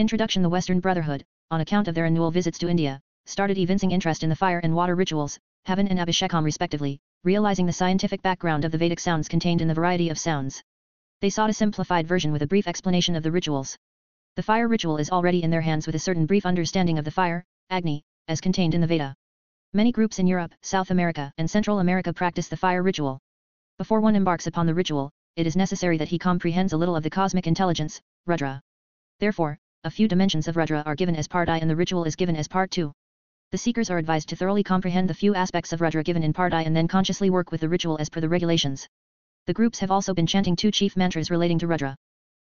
Introduction. The Western Brotherhood, on account of their annual visits to India, started evincing interest in the fire and water rituals, Havan and Abhishekam respectively, realizing the scientific background of the Vedic sounds contained in the variety of sounds. They sought a simplified version with a brief explanation of the rituals. The fire ritual is already in their hands with a certain brief understanding of the fire, Agni, as contained in the Veda. Many groups in Europe, South America, and Central America practice the fire ritual. Before one embarks upon the ritual, it is necessary that he comprehends a little of the cosmic intelligence, Rudra. Therefore, a few dimensions of Rudra are given as Part I and the ritual is given as Part II. The seekers are advised to thoroughly comprehend the few aspects of Rudra given in Part I and then consciously work with the ritual as per the regulations. The groups have also been chanting two chief mantras relating to Rudra.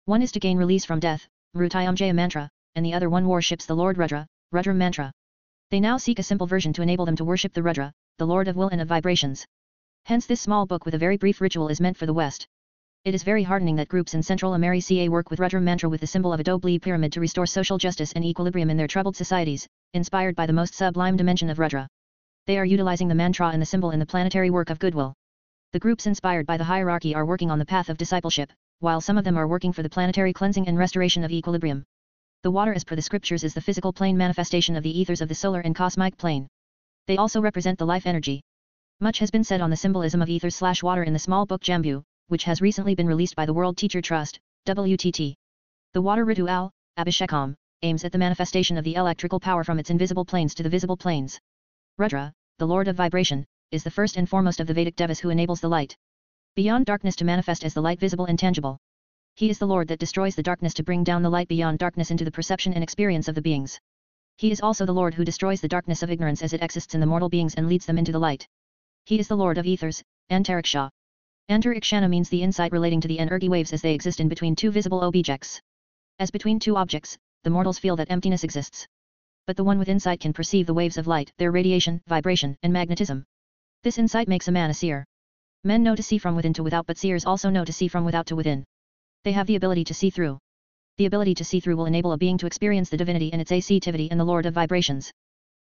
One is to gain release from death, Mrityunjaya Mantra, and the other one worships the Lord Rudra, Rudra Mantra. They now seek a simple version to enable them to worship the Rudra, the Lord of Will and of Vibrations. Hence this small book with a very brief ritual is meant for the West. It is very heartening that groups in Central America work with Rudra Mantra with the symbol of a Dobli pyramid to restore social justice and equilibrium in their troubled societies, inspired by the most sublime dimension of Rudra. They are utilizing the mantra and the symbol in the planetary work of goodwill. The groups inspired by the hierarchy are working on the path of discipleship, while some of them are working for the planetary cleansing and restoration of equilibrium. The water as per the scriptures is the physical plane manifestation of the ethers of the solar and cosmic plane. They also represent the life energy. Much has been said on the symbolism of ether/water in the small book Jambu, which has recently been released by the World Teacher Trust, WTT. The water ritual, Abhishekam, aims at the manifestation of the electrical power from its invisible planes to the visible planes. Rudra, the Lord of Vibration, is the first and foremost of the Vedic devas who enables the light beyond darkness to manifest as the light visible and tangible. He is the Lord that destroys the darkness to bring down the light beyond darkness into the perception and experience of the beings. He is also the Lord who destroys the darkness of ignorance as it exists in the mortal beings and leads them into the light. He is the Lord of Ethers, Antariksha. Anter-Ikshana means the insight relating to the energy waves as they exist in between two visible objects. As between two objects, the mortals feel that emptiness exists. But the one with insight can perceive the waves of light, their radiation, vibration, and magnetism. This insight makes a man a seer. Men know to see from within to without, but seers also know to see from without to within. They have the ability to see through. The ability to see through will enable a being to experience the divinity and its activity and the Lord of Vibrations.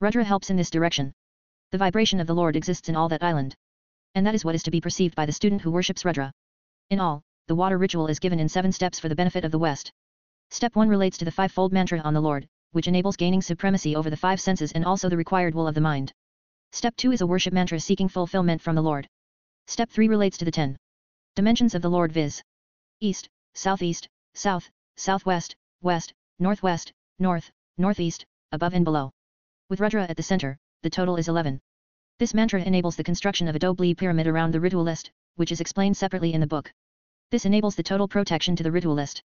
Rudra helps in this direction. The vibration of the Lord exists in all that island. And that is what is to be perceived by the student who worships Rudra. In all, the water ritual is given in 7 steps for the benefit of the West. Step 1 relates to the fivefold mantra on the Lord, which enables gaining supremacy over the 5 senses and also the required will of the mind. Step 2 is a worship mantra seeking fulfillment from the Lord. Step 3 relates to the 10 dimensions of the Lord, viz. East, south, southwest, west, northwest, north, northeast, above and below. With Rudra at the center, the total is 11. This mantra enables the construction of a Dobli pyramid around the ritualist, which is explained separately in the book. This enables the total protection to the ritualist.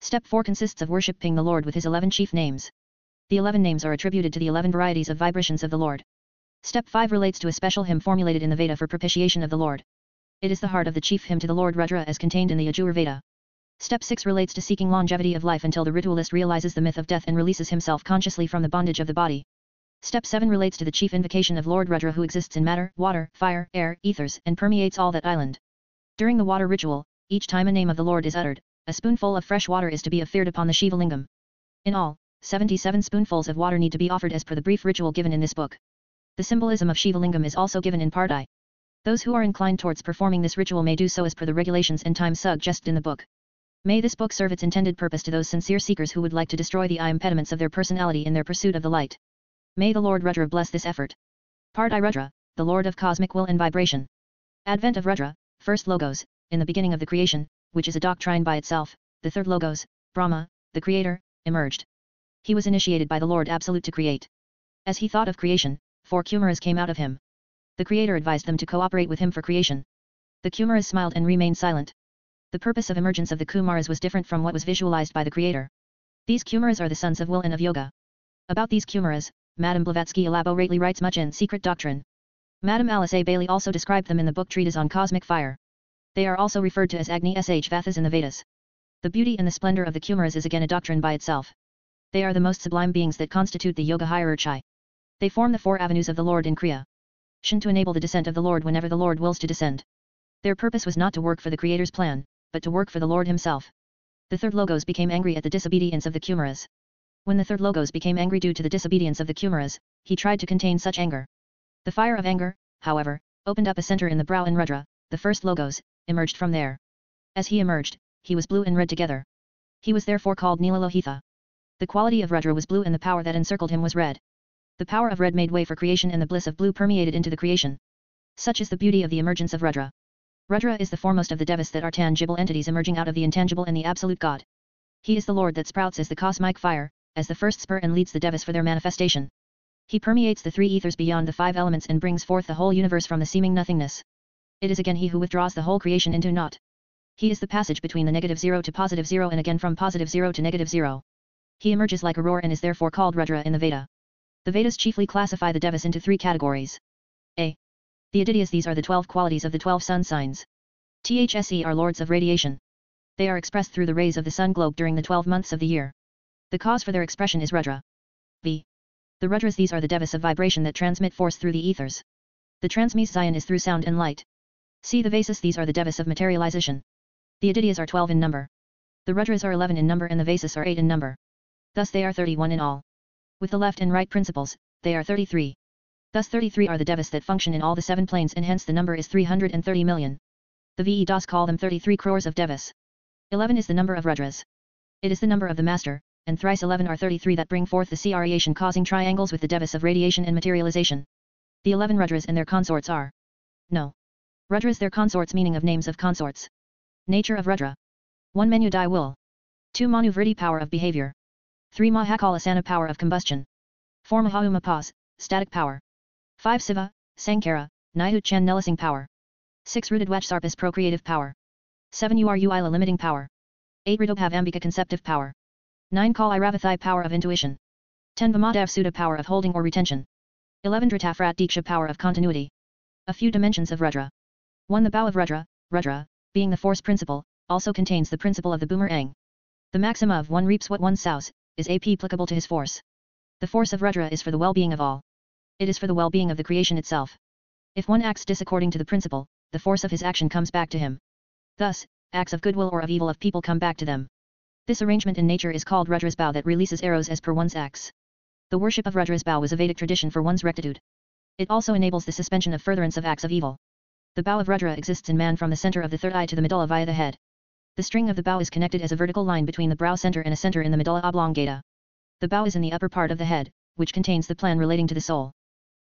Step 4 consists of worshipping the Lord with his 11 chief names. The 11 names are attributed to the 11 varieties of vibrations of the Lord. Step 5 relates to a special hymn formulated in the Veda for propitiation of the Lord. It is the heart of the chief hymn to the Lord Rudra as contained in the Ajur Veda. Step 6 relates to seeking longevity of life until the ritualist realizes the myth of death and releases himself consciously from the bondage of the body. Step 7 relates to the chief invocation of Lord Rudra who exists in matter, water, fire, air, ethers, and permeates all that island. During the water ritual, each time a name of the Lord is uttered, a spoonful of fresh water is to be offered upon the Shiva lingam. In all, 77 spoonfuls of water need to be offered as per the brief ritual given in this book. The symbolism of Shiva lingam is also given in Part I. Those who are inclined towards performing this ritual may do so as per the regulations and time suggested in the book. May this book serve its intended purpose to those sincere seekers who would like to destroy the impediments of their personality in their pursuit of the light. May the Lord Rudra bless this effort. Part I. Rudra, the Lord of Cosmic Will and Vibration. Advent of Rudra, first Logos, in the beginning of the creation, which is a doctrine by itself, the third Logos, Brahma, the creator, emerged. He was initiated by the Lord Absolute to create. As he thought of creation, 4 Kumaras came out of him. The creator advised them to cooperate with him for creation. The Kumaras smiled and remained silent. The purpose of emergence of the Kumaras was different from what was visualized by the creator. These Kumaras are the sons of will and of yoga. About these Kumaras, Madame Blavatsky elaborately writes much in Secret Doctrine. Madame Alice A. Bailey also described them in the book Treatise on Cosmic Fire. They are also referred to as Agni Sh Vathas in the Vedas. The beauty and the splendor of the Kumaras is again a doctrine by itself. They are the most sublime beings that constitute the yoga hierarchy. They form the 4 avenues of the Lord in Kriya. Shin to enable the descent of the Lord whenever the Lord wills to descend. Their purpose was not to work for the Creator's plan, but to work for the Lord himself. The third Logos became angry at the disobedience of the Kumaras. When the third Logos became angry due to the disobedience of the Kumaras, he tried to contain such anger. The fire of anger, however, opened up a center in the brow and Rudra, the first Logos, emerged from there. As he emerged, he was blue and red together. He was therefore called Nila Lohitha. The quality of Rudra was blue and the power that encircled him was red. The power of red made way for creation and the bliss of blue permeated into the creation. Such is the beauty of the emergence of Rudra. Rudra is the foremost of the devas that are tangible entities emerging out of the intangible and the absolute God. He is the Lord that sprouts as the cosmic fire, as the first spur and leads the devas for their manifestation. He permeates the three ethers beyond the five elements and brings forth the whole universe from the seeming nothingness. It is again he who withdraws the whole creation into naught. He is the passage between the negative zero to positive zero and again from positive zero to negative zero. He emerges like a roar and is therefore called Rudra in the Veda. The Vedas chiefly classify the devas into three categories. A. The Adityas. These are the 12 qualities of the 12 sun signs. Thse are lords of radiation. They are expressed through the rays of the sun globe during the 12 months of the year. The cause for their expression is Rudra. B. The Rudras. These are the devas of vibration that transmit force through the ethers. The transmission is through sound and light. C. The Vasis. These are the devas of materialization. The Adityas are 12 in number. The Rudras are 11 in number and the Vasis are 8 in number. Thus they are 31 in all. With the left and right principles, they are 33. Thus 33 are the devas that function in all the 7 planes and hence the number is 330 million. The Vedas call them 33 crores of devas. 11 is the number of Rudras. It is the number of the master, and thrice 11 are 33 that bring forth the creation, causing triangles with the devas of radiation and materialization. The 11 Rudras and their consorts are. No. Rudras their consorts, meaning of names of consorts. Nature of Rudra. 1. Menyudai, will. 2. Manuvriti, power of behavior. 3. Mahakalasana, power of combustion. 4. Mahaumapas, static power. 5. Siva, Sankhara, Nihuchan, Nellising power. 6. Rudadwachsarpas, procreative power. 7. Uruila, limiting power. 8. Ridobhavambika, conceptive power. 9. Kaliravathai, power of intuition. 10. Vamadavsuta, power of holding or retention. 11. Dritafrat, Diksha, power of continuity. A few dimensions of Rudra. 1. The bow of Rudra, Rudra, being the force principle, also contains the principle of the boomerang. The maxim of one reaps what one sows, is applicable to his force. The force of Rudra is for the well-being of all. It is for the well-being of the creation itself. If one acts disaccording to the principle, the force of his action comes back to him. Thus, acts of goodwill or of evil of people come back to them. This arrangement in nature is called Rudra's bow, that releases arrows as per one's acts. The worship of Rudra's bow was a Vedic tradition for one's rectitude. It also enables the suspension of furtherance of acts of evil. The bow of Rudra exists in man from the center of the third eye to the medulla via the head. The string of the bow is connected as a vertical line between the brow center and a center in the medulla oblongata. The bow is in the upper part of the head, which contains the plan relating to the soul.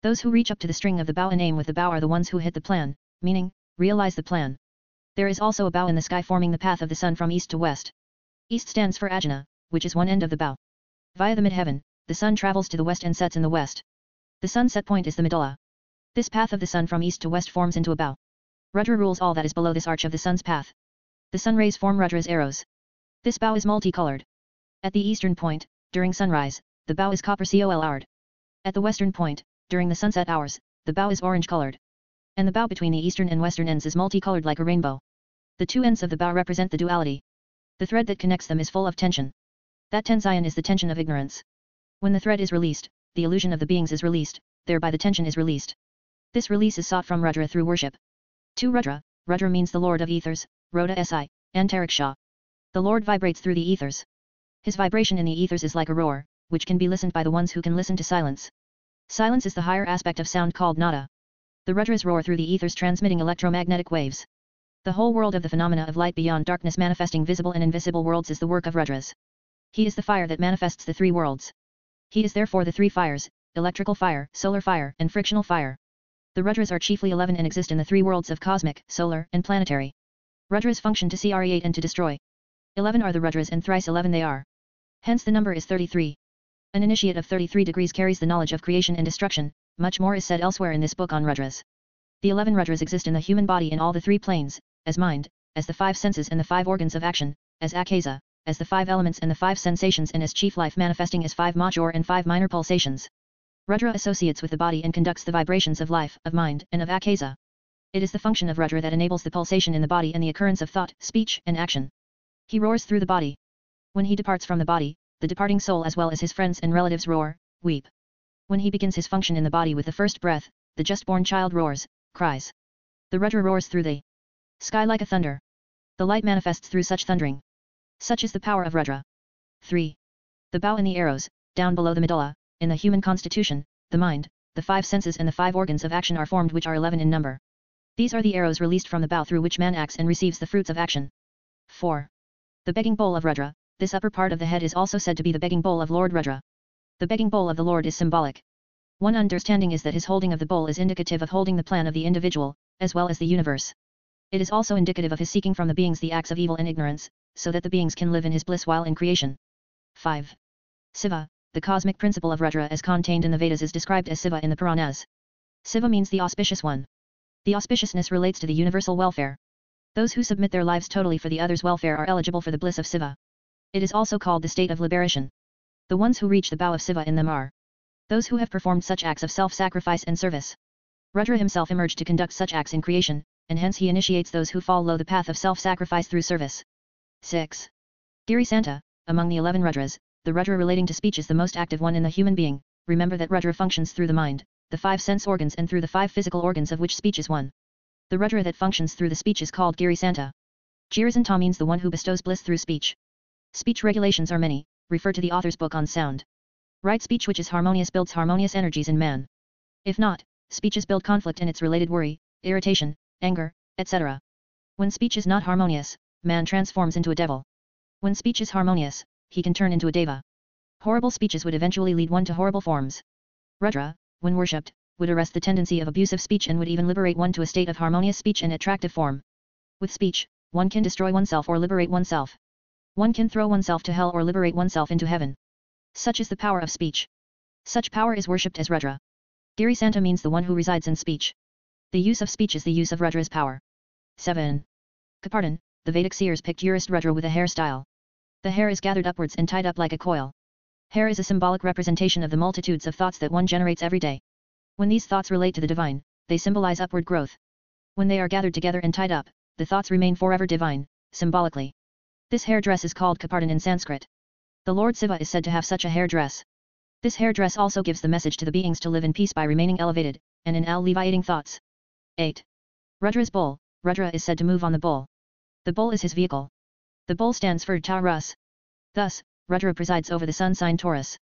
Those who reach up to the string of the bow and aim with the bow are the ones who hit the plan, meaning, realize the plan. There is also a bow in the sky forming the path of the sun from east to west. East stands for Ajna, which is one end of the bow. Via the midheaven, the sun travels to the west and sets in the west. The sunset point is the medulla. This path of the sun from east to west forms into a bow. Rudra rules all that is below this arch of the sun's path. The sun rays form Rudra's arrows. This bow is multicolored. At the eastern point, during sunrise, the bow is copper-colored. At the western point, during the sunset hours, the bow is orange-colored. And the bow between the eastern and western ends is multicolored like a rainbow. The two ends of the bow represent the duality. The thread that connects them is full of tension. That tension is the tension of ignorance. When the thread is released, the illusion of the beings is released, thereby the tension is released. This release is sought from Rudra through worship. 2. Rudra, Rudra means the Lord of Ethers, Rhoda Si, Antariksha. The Lord vibrates through the ethers. His vibration in the ethers is like a roar, which can be listened by the ones who can listen to silence. Silence is the higher aspect of sound called nada. The Rudras roar through the ethers transmitting electromagnetic waves. The whole world of the phenomena of light beyond darkness manifesting visible and invisible worlds is the work of Rudras. He is the fire that manifests the three worlds. He is therefore the three fires, electrical fire, solar fire, and frictional fire. The Rudras are chiefly 11 and exist in the three worlds of cosmic, solar, and planetary. Rudras function to create and to destroy. 11 are the Rudras and thrice 11 they are. Hence the number is 33. An initiate of 33 degrees carries the knowledge of creation and destruction. Much more is said elsewhere in this book on Rudras. The 11 Rudras exist in the human body in all the three planes, as mind, as the five senses and the five organs of action, as akasa, as the five elements and the five sensations, and as chief life manifesting as five major and five minor pulsations. Rudra associates with the body and conducts the vibrations of life, of mind, and of akasa. It is the function of Rudra that enables the pulsation in the body and the occurrence of thought, speech, and action. He roars through the body. When he departs from the body, the departing soul as well as his friends and relatives roar, weep. When he begins his function in the body with the first breath, the just-born child roars, cries. The Rudra roars through the sky like a thunder. The light manifests through such thundering. Such is the power of Rudra. 3. The bow and the arrows, down below the medulla, in the human constitution, the mind, the five senses and the five organs of action are formed, which are 11 in number. These are the arrows released from the bow through which man acts and receives the fruits of action. 4. The begging bowl of Rudra, this upper part of the head is also said to be the begging bowl of Lord Rudra. The begging bowl of the Lord is symbolic. One understanding is that his holding of the bowl is indicative of holding the plan of the individual, as well as the universe. It is also indicative of his seeking from the beings the acts of evil and ignorance, so that the beings can live in his bliss while in creation. 5. Shiva, the cosmic principle of Rudra as contained in the Vedas, is described as Shiva in the Puranas. Shiva means the auspicious one. The auspiciousness relates to the universal welfare. Those who submit their lives totally for the other's welfare are eligible for the bliss of Shiva. It is also called the state of liberation. The ones who reach the bow of Shiva in them are those who have performed such acts of self-sacrifice and service. Rudra himself emerged to conduct such acts in creation, and hence he initiates those who follow the path of self-sacrifice through service. 6. Giri Santa, among the 11 Rudras, the Rudra relating to speech is the most active one in the human being. Remember that Rudra functions through the mind, the 5 sense organs and through the 5 physical organs, of which speech is one. The Rudra that functions through the speech is called Giri Santa. Girisanta means the one who bestows bliss through speech. Speech regulations are many, refer to the author's book on sound. Right speech which is harmonious builds harmonious energies in man. If not, speeches build conflict and its related worry, irritation, anger, etc. When speech is not harmonious, man transforms into a devil. When speech is harmonious, he can turn into a deva. Horrible speeches would eventually lead one to horrible forms. Rudra, when worshipped, would arrest the tendency of abusive speech and would even liberate one to a state of harmonious speech and attractive form. With speech, one can destroy oneself or liberate oneself. One can throw oneself to hell or liberate oneself into heaven. Such is the power of speech. Such power is worshipped as Rudra. Giri Santa means the one who resides in speech. The use of speech is the use of Rudra's power. 7. Kapardhan, the Vedic seers picked Eurist Rudra with a hairstyle. The hair is gathered upwards and tied up like a coil. Hair is a symbolic representation of the multitudes of thoughts that one generates every day. When these thoughts relate to the divine, they symbolize upward growth. When they are gathered together and tied up, the thoughts remain forever divine, symbolically. This hairdress is called Kapardhan in Sanskrit. The Lord Shiva is said to have such a hairdress. This hairdress also gives the message to the beings to live in peace by remaining elevated, and in alleviating thoughts. 8. Rudra's bowl, Rudra is said to move on the bowl. The bowl is his vehicle. The bowl stands for Taurus. Thus, Rudra presides over the sun sign Taurus.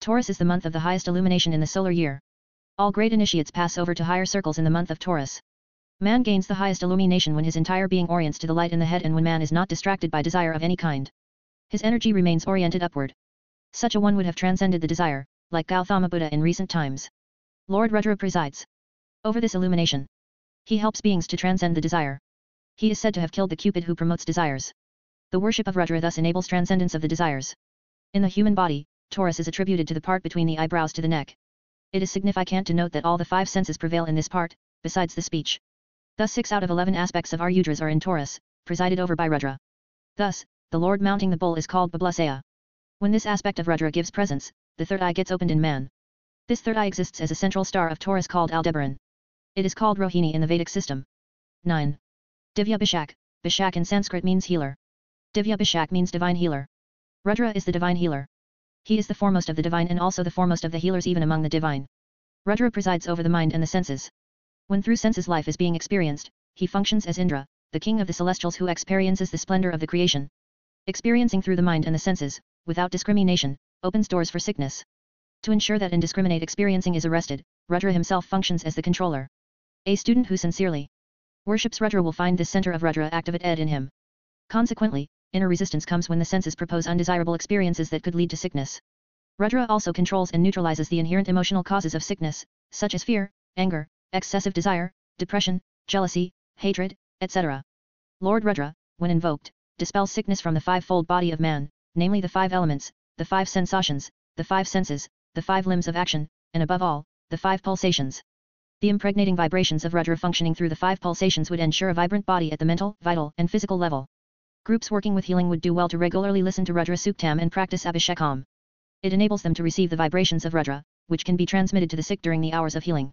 Taurus is the month of the highest illumination in the solar year. All great initiates pass over to higher circles in the month of Taurus. Man gains the highest illumination when his entire being orients to the light in the head and when man is not distracted by desire of any kind. His energy remains oriented upward. Such a one would have transcended the desire, like Gautama Buddha in recent times. Lord Rudra presides over this illumination. He helps beings to transcend the desire. He is said to have killed the Cupid who promotes desires. The worship of Rudra thus enables transcendence of the desires. In the human body, Taurus is attributed to the part between the eyebrows to the neck. It is significant to note that all the 5 senses prevail in this part, besides the speech. Thus 6 out of 11 aspects of our Udras are in Taurus, presided over by Rudra. Thus, the Lord mounting the bull is called Bablasaya. When this aspect of Rudra gives presence, the third eye gets opened in man. This third eye exists as a central star of Taurus called Aldebaran. It is called Rohini in the Vedic system. 9. Divya Bhishak, Bhishak in Sanskrit means healer. Divya Bhishak means divine healer. Rudra is the divine healer. He is the foremost of the divine and also the foremost of the healers even among the divine. Rudra presides over the mind and the senses. When through senses life is being experienced, he functions as Indra, the king of the celestials who experiences the splendor of the creation. Experiencing through the mind and the senses, without discrimination, opens doors for sickness. To ensure that indiscriminate experiencing is arrested, Rudra himself functions as the controller. A student who sincerely worships Rudra will find this center of Rudra activate ed in him. Consequently, inner resistance comes when the senses propose undesirable experiences that could lead to sickness. Rudra also controls and neutralizes the inherent emotional causes of sickness, such as fear, anger, excessive desire, depression, jealousy, hatred, etc. Lord Rudra, when invoked, dispels sickness from the 5-fold body of man, namely the 5 elements, the 5 sensations, the 5 senses, the 5 limbs of action, and above all, the 5 pulsations. The impregnating vibrations of Rudra functioning through the 5 pulsations would ensure a vibrant body at the mental, vital, and physical level. Groups working with healing would do well to regularly listen to Rudra Suktam and practice Abhishekam. It enables them to receive the vibrations of Rudra, which can be transmitted to the sick during the hours of healing.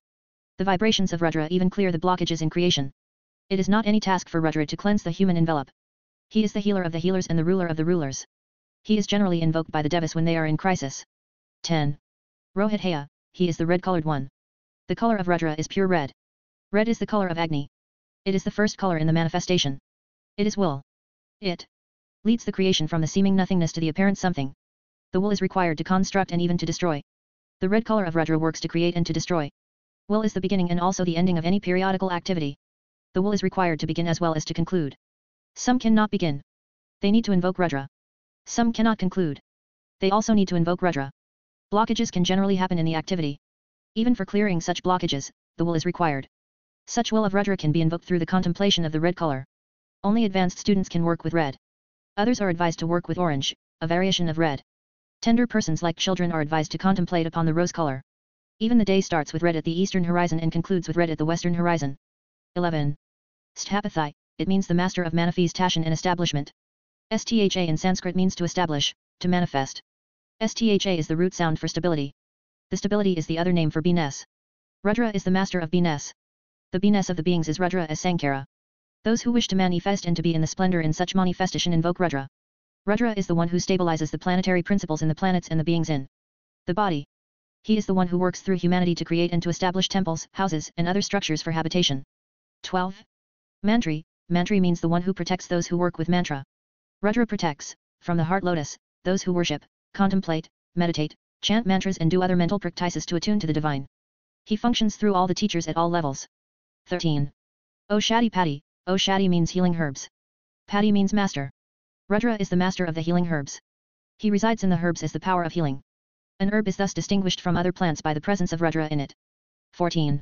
The vibrations of Rudra even clear the blockages in creation. It is not any task for Rudra to cleanse the human envelope. He is the healer of the healers and the ruler of the rulers. He is generally invoked by the devas when they are in crisis. 10. Rohithaya, he is the red-colored one. The color of Rudra is pure red. Red is the color of Agni. It is the first color in the manifestation. It is will. It leads the creation from the seeming nothingness to the apparent something. The will is required to construct and even to destroy. The red color of Rudra works to create and to destroy. Will is the beginning and also the ending of any periodical activity. The will is required to begin as well as to conclude. Some cannot begin. They need to invoke Rudra. Some cannot conclude. They also need to invoke Rudra. Blockages can generally happen in the activity. Even for clearing such blockages, the will is required. Such will of Rudra can be invoked through the contemplation of the red color. Only advanced students can work with red. Others are advised to work with orange, a variation of red. Tender persons like children are advised to contemplate upon the rose color. Even the day starts with red at the eastern horizon and concludes with red at the western horizon. 11. Sthapathai, it means the master of manifestation and establishment. Stha in Sanskrit means to establish, to manifest. Stha is the root sound for stability. The stability is the other name for beingness. Rudra is the master of beingness. The beingness of the beings is Rudra as Sankhara. Those who wish to manifest and to be in the splendor in such manifestation invoke Rudra. Rudra is the one who stabilizes the planetary principles in the planets and the beings in the body. He is the one who works through humanity to create and to establish temples, houses, and other structures for habitation. 12. Mantri, Mantri means the one who protects those who work with mantra. Rudra protects, from the heart lotus, those who worship, contemplate, meditate, chant mantras and do other mental practices to attune to the divine. He functions through all the teachers at all levels. 13. Oshadi Patti, Oshadi means healing herbs. Patti means master. Rudra is the master of the healing herbs. He resides in the herbs as the power of healing. An herb is thus distinguished from other plants by the presence of Rudra in it. 14.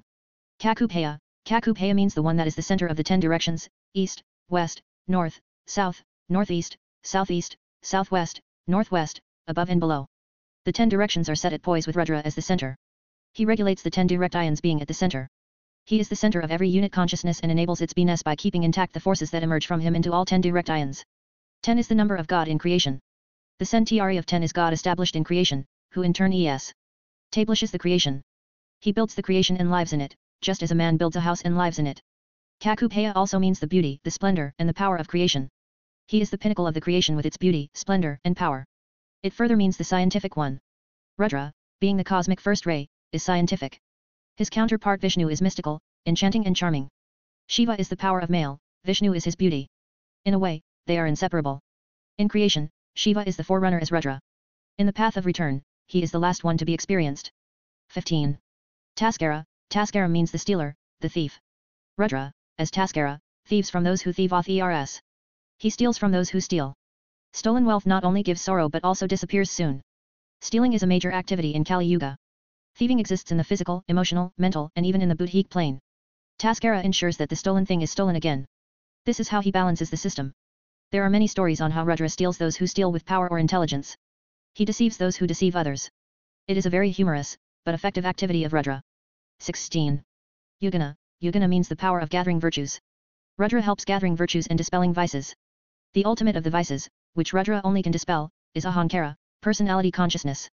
Kakubhaya, Kakubhaya means the one that is the center of the 10 directions, east, west, north, south, northeast, southeast, southwest, northwest, above and below. The 10 directions are set at poise with Rudra as the center. He regulates the 10 direct ions being at the center. He is the center of every unit consciousness and enables its beingness by keeping intact the forces that emerge from him into all 10 direct ions. 10 is the number of God in creation. The centauri of 10 is God established in creation, who in turn establishes the creation. He builds the creation and lives in it, just as a man builds a house and lives in it. Kakubhaya also means the beauty, the splendor, and the power of creation. He is the pinnacle of the creation with its beauty, splendor, and power. It further means the scientific one. Rudra, being the cosmic first ray, is scientific. His counterpart Vishnu is mystical, enchanting and charming. Shiva is the power of male, Vishnu is his beauty. In a way, they are inseparable. In creation, Shiva is the forerunner as Rudra. In the path of return, he is the last one to be experienced. 15. Taskara, Taskara means the stealer, the thief. Rudra, as Taskara, thieves from those who thieve others. He steals from those who steal. Stolen wealth not only gives sorrow but also disappears soon. Stealing is a major activity in Kali Yuga. Thieving exists in the physical, emotional, mental, and even in the buddhic plane. Taskara ensures that the stolen thing is stolen again. This is how he balances the system. There are many stories on how Rudra steals those who steal with power or intelligence. He deceives those who deceive others. It is a very humorous, but effective activity of Rudra. 16. Yugana, Yugana means the power of gathering virtues. Rudra helps gathering virtues and dispelling vices. The ultimate of the vices, which Rudra only can dispel, is Ahankara, personality consciousness.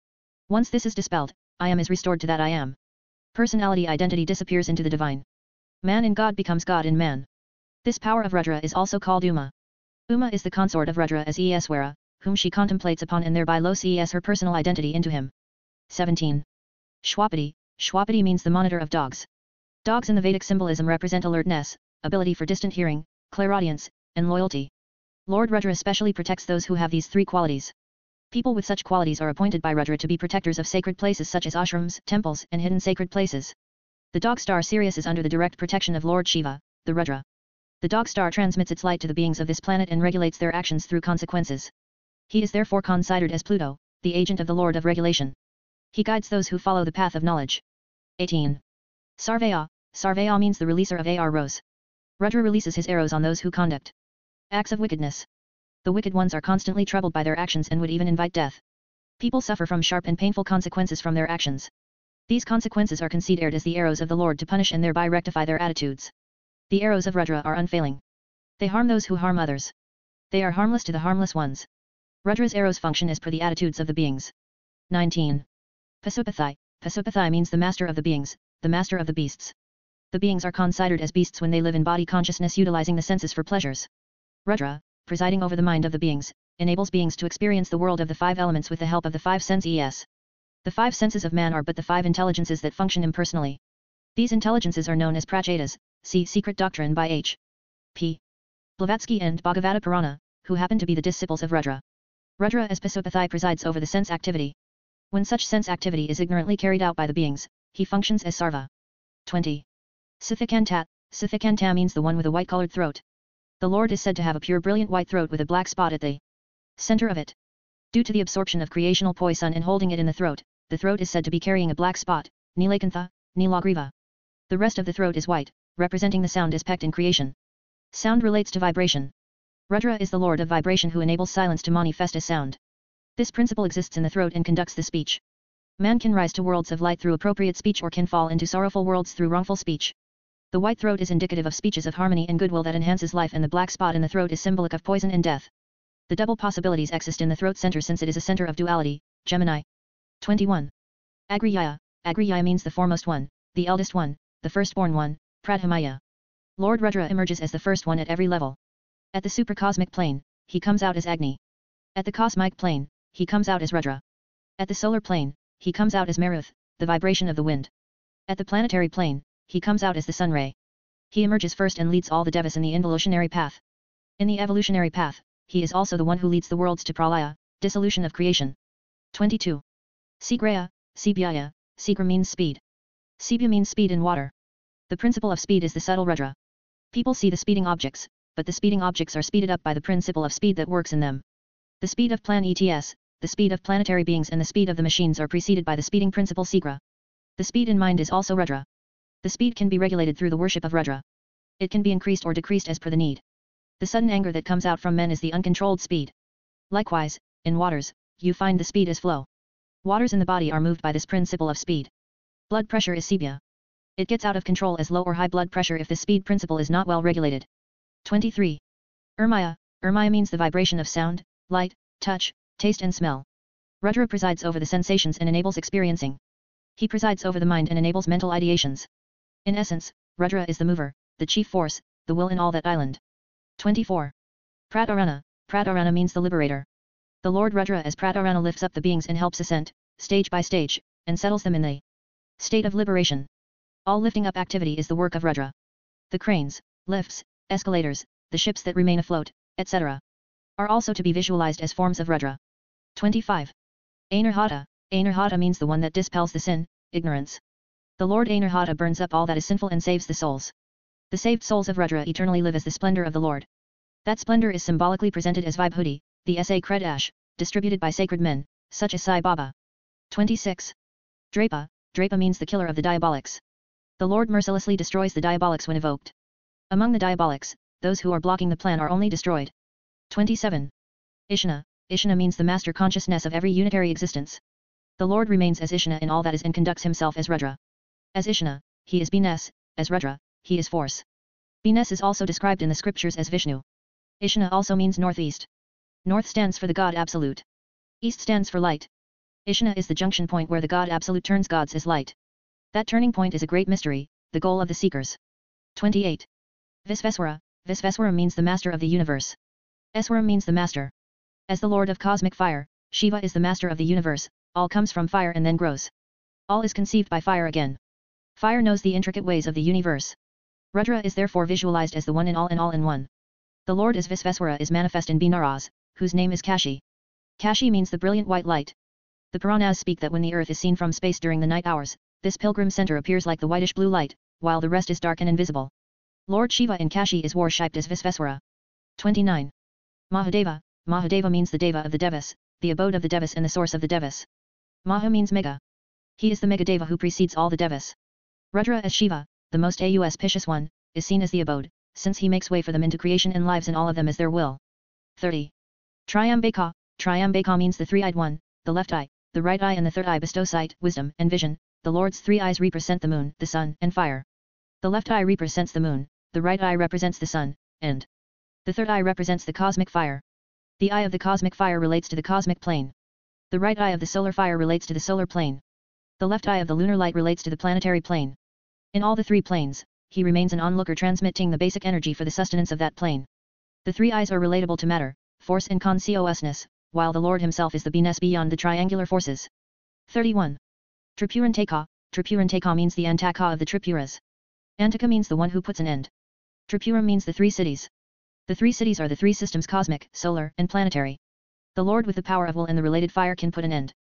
Once this is dispelled, I am is restored to that I am. Personality identity disappears into the divine. Man in God becomes God in man. This power of Rudra is also called Uma. Uma is the consort of Rudra as Eswara, whom she contemplates upon and thereby loses her personal identity into him. 17. Shwapati, Shwapati means the monitor of dogs. Dogs in the Vedic symbolism represent alertness, ability for distant hearing, clairaudience, and loyalty. Lord Rudra especially protects those who have these three qualities. People with such qualities are appointed by Rudra to be protectors of sacred places such as ashrams, temples, and hidden sacred places. The dog star Sirius is under the direct protection of Lord Shiva, the Rudra. The dog star transmits its light to the beings of this planet and regulates their actions through consequences. He is therefore considered as Pluto, the agent of the Lord of Regulation. He guides those who follow the path of knowledge. 18. Sarvaya, Sarvaya means the releaser of arrows. Rudra releases his arrows on those who conduct acts of wickedness. The wicked ones are constantly troubled by their actions and would even invite death. People suffer from sharp and painful consequences from their actions. These consequences are considered as the arrows of the Lord to punish and thereby rectify their attitudes. The arrows of Rudra are unfailing. They harm those who harm others. They are harmless to the harmless ones. Rudra's arrows function as per the attitudes of the beings. 19. Pasupathi, Pasupathi means the master of the beings, the master of the beasts. The beings are considered as beasts when they live in body consciousness utilizing the senses for pleasures. Rudra, presiding over the mind of the beings, enables beings to experience the world of the five elements with the help of the five senses. The five senses of man are but the five intelligences that function impersonally. These intelligences are known as prachetas, see Secret Doctrine by H.P. Blavatsky and Bhagavata Purana, who happen to be the disciples of Rudra. Rudra as Pasupathi presides over the sense activity. When such sense activity is ignorantly carried out by the beings, he functions as Sarva. 20. Sithikanta, Sithikanta means the one with a white-colored throat. The Lord is said to have a pure brilliant white throat with a black spot at the center of it. Due to the absorption of creational poison and holding it in the throat is said to be carrying a black spot, Nilakantha, Nilagriva. The rest of the throat is white, representing the sound is packed in creation. Sound relates to vibration. Rudra is the lord of vibration who enables silence to manifest as sound. This principle exists in the throat and conducts the speech. Man can rise to worlds of light through appropriate speech or can fall into sorrowful worlds through wrongful speech. The white throat is indicative of speeches of harmony and goodwill that enhances life, and the black spot in the throat is symbolic of poison and death. The double possibilities exist in the throat center since it is a center of duality, Gemini. 21. Agriyaya. Agriyaya means the foremost one, the eldest one, the firstborn one, Pradhamaya. Lord Rudra emerges as the first one at every level. At the supercosmic plane, he comes out as Agni. At the cosmic plane, he comes out as Rudra. At the solar plane, he comes out as Maruth, the vibration of the wind. At the planetary plane, he comes out as the sun ray. He emerges first and leads all the devas in the involutionary path. In the evolutionary path, he is also the one who leads the worlds to pralaya, dissolution of creation. 22. Sigraya, Sibyaya. Sigra means speed. Sibya means speed in water. The principle of speed is the subtle Rudra. People see the speeding objects, but the speeding objects are speeded up by the principle of speed that works in them. The speed of planets, the speed of planetary beings and the speed of the machines are preceded by the speeding principle Sigra. The speed in mind is also Rudra. The speed can be regulated through the worship of Rudra. It can be increased or decreased as per the need. The sudden anger that comes out from men is the uncontrolled speed. Likewise, in waters, you find the speed is flow. Waters in the body are moved by this principle of speed. Blood pressure is Sibya. It gets out of control as low or high blood pressure if the speed principle is not well regulated. 23. Irmaya. Irmaya means the vibration of sound, light, touch, taste and smell. Rudra presides over the sensations and enables experiencing. He presides over the mind and enables mental ideations. In essence, Rudra is the mover, the chief force, the will in all that island. 24. Pratarana. Pratarana means the liberator. The Lord Rudra as Pratarana lifts up the beings and helps ascent, stage by stage, and settles them in the state of liberation. All lifting up activity is the work of Rudra. The cranes, lifts, escalators, the ships that remain afloat, etc. are also to be visualized as forms of Rudra. 25. Anirhata. Anirhata means the one that dispels the sin, ignorance. The Lord Anirhata burns up all that is sinful and saves the souls. The saved souls of Rudra eternally live as the splendor of the Lord. That splendor is symbolically presented as Vibhuti, the Sa Cred Ash, distributed by sacred men, such as Sai Baba. 26. Drapa. Drapa means the killer of the diabolics. The Lord mercilessly destroys the diabolics when evoked. Among the diabolics, those who are blocking the plan are only destroyed. 27. Ishana. Ishana means the master consciousness of every unitary existence. The Lord remains as Ishana in all that is and conducts himself as Rudra. As Ishana, he is Bines, as Rudra, he is force. Bines is also described in the scriptures as Vishnu. Ishana also means northeast. North stands for the God Absolute. East stands for light. Ishana is the junction point where the God Absolute turns gods as light. That turning point is a great mystery, the goal of the seekers. 28. Visveswara. Visveswara means the master of the universe. Eswara means the master. As the lord of cosmic fire, Shiva is the master of the universe, all comes from fire and then grows. All is conceived by fire again. Fire knows the intricate ways of the universe. Rudra is therefore visualized as the one in all and all in one. The Lord as Visveswara is manifest in Binaras, whose name is Kashi. Kashi means the brilliant white light. The Puranas speak that when the earth is seen from space during the night hours, this pilgrim center appears like the whitish blue light, while the rest is dark and invisible. Lord Shiva in Kashi is worshipped as Visveswara. 29. Mahadeva. Mahadeva means the Deva of the Devas, the abode of the Devas and the source of the Devas. Maha means mega. He is the Megadeva who precedes all the Devas. Rudra as Shiva, the most auspicious one, is seen as the abode, since he makes way for them into creation and lives in all of them as their will. 30. Triambaka. Triambaka means the three-eyed one, the left eye, the right eye and the third eye bestow sight, wisdom, and vision. The Lord's three eyes represent the moon, the sun, and fire. The left eye represents the moon, the right eye represents the sun, and the third eye represents the cosmic fire. The eye of the cosmic fire relates to the cosmic plane. The right eye of the solar fire relates to the solar plane. The left eye of the lunar light relates to the planetary plane. In all the three planes, he remains an onlooker transmitting the basic energy for the sustenance of that plane. The three eyes are relatable to matter, force and consciousness, while the Lord himself is the being beyond the triangular forces. 31. Tripurantaka. Tripurantaka means the Antaka of the Tripuras. Antaka means the one who puts an end. Tripura means the three cities. The three cities are the three systems cosmic, solar, and planetary. The Lord with the power of will and the related fire can put an end.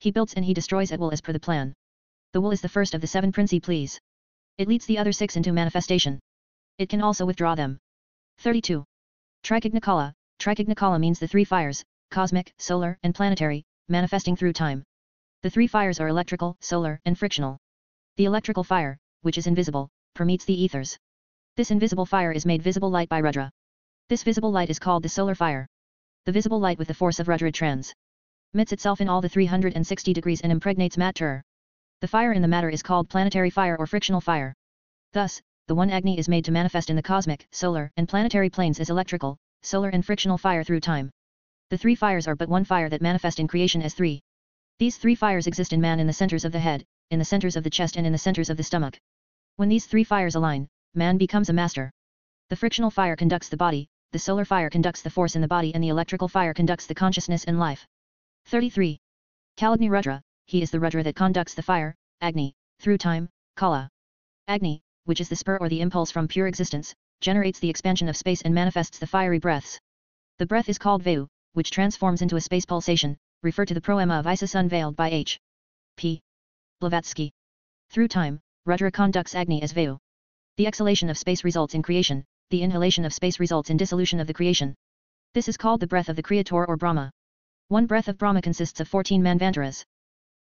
He builds and he destroys at will as per the plan. The will is the first of the seven principles. It leads the other six into manifestation. It can also withdraw them. 32. Trikagnakala. Trikagnakala means the three fires, cosmic, solar, and planetary, manifesting through time. The three fires are electrical, solar, and frictional. The electrical fire, which is invisible, permeates the ethers. This invisible fire is made visible light by Rudra. This visible light is called the solar fire. The visible light with the force of Rudra transmits itself in all the 360 degrees and impregnates matter. The fire in the matter is called planetary fire or frictional fire. Thus, the one Agni is made to manifest in the cosmic, solar, and planetary planes as electrical, solar and frictional fire through time. The three fires are but one fire that manifest in creation as three. These three fires exist in man in the centers of the head, in the centers of the chest and in the centers of the stomach. When these three fires align, man becomes a master. The frictional fire conducts the body, the solar fire conducts the force in the body, and the electrical fire conducts the consciousness and life. 33. Kalagni Rudra, he is the Rudra that conducts the fire, Agni, through time, Kala. Agni, which is the spur or the impulse from pure existence, generates the expansion of space and manifests the fiery breaths. The breath is called Vayu, which transforms into a space pulsation, refer to the proema of Isis unveiled by H. P. Blavatsky. Through time, Rudra conducts Agni as Vayu. The exhalation of space results in creation, the inhalation of space results in dissolution of the creation. This is called the breath of the creator or Brahma. One breath of Brahma consists of 14 manvantaras.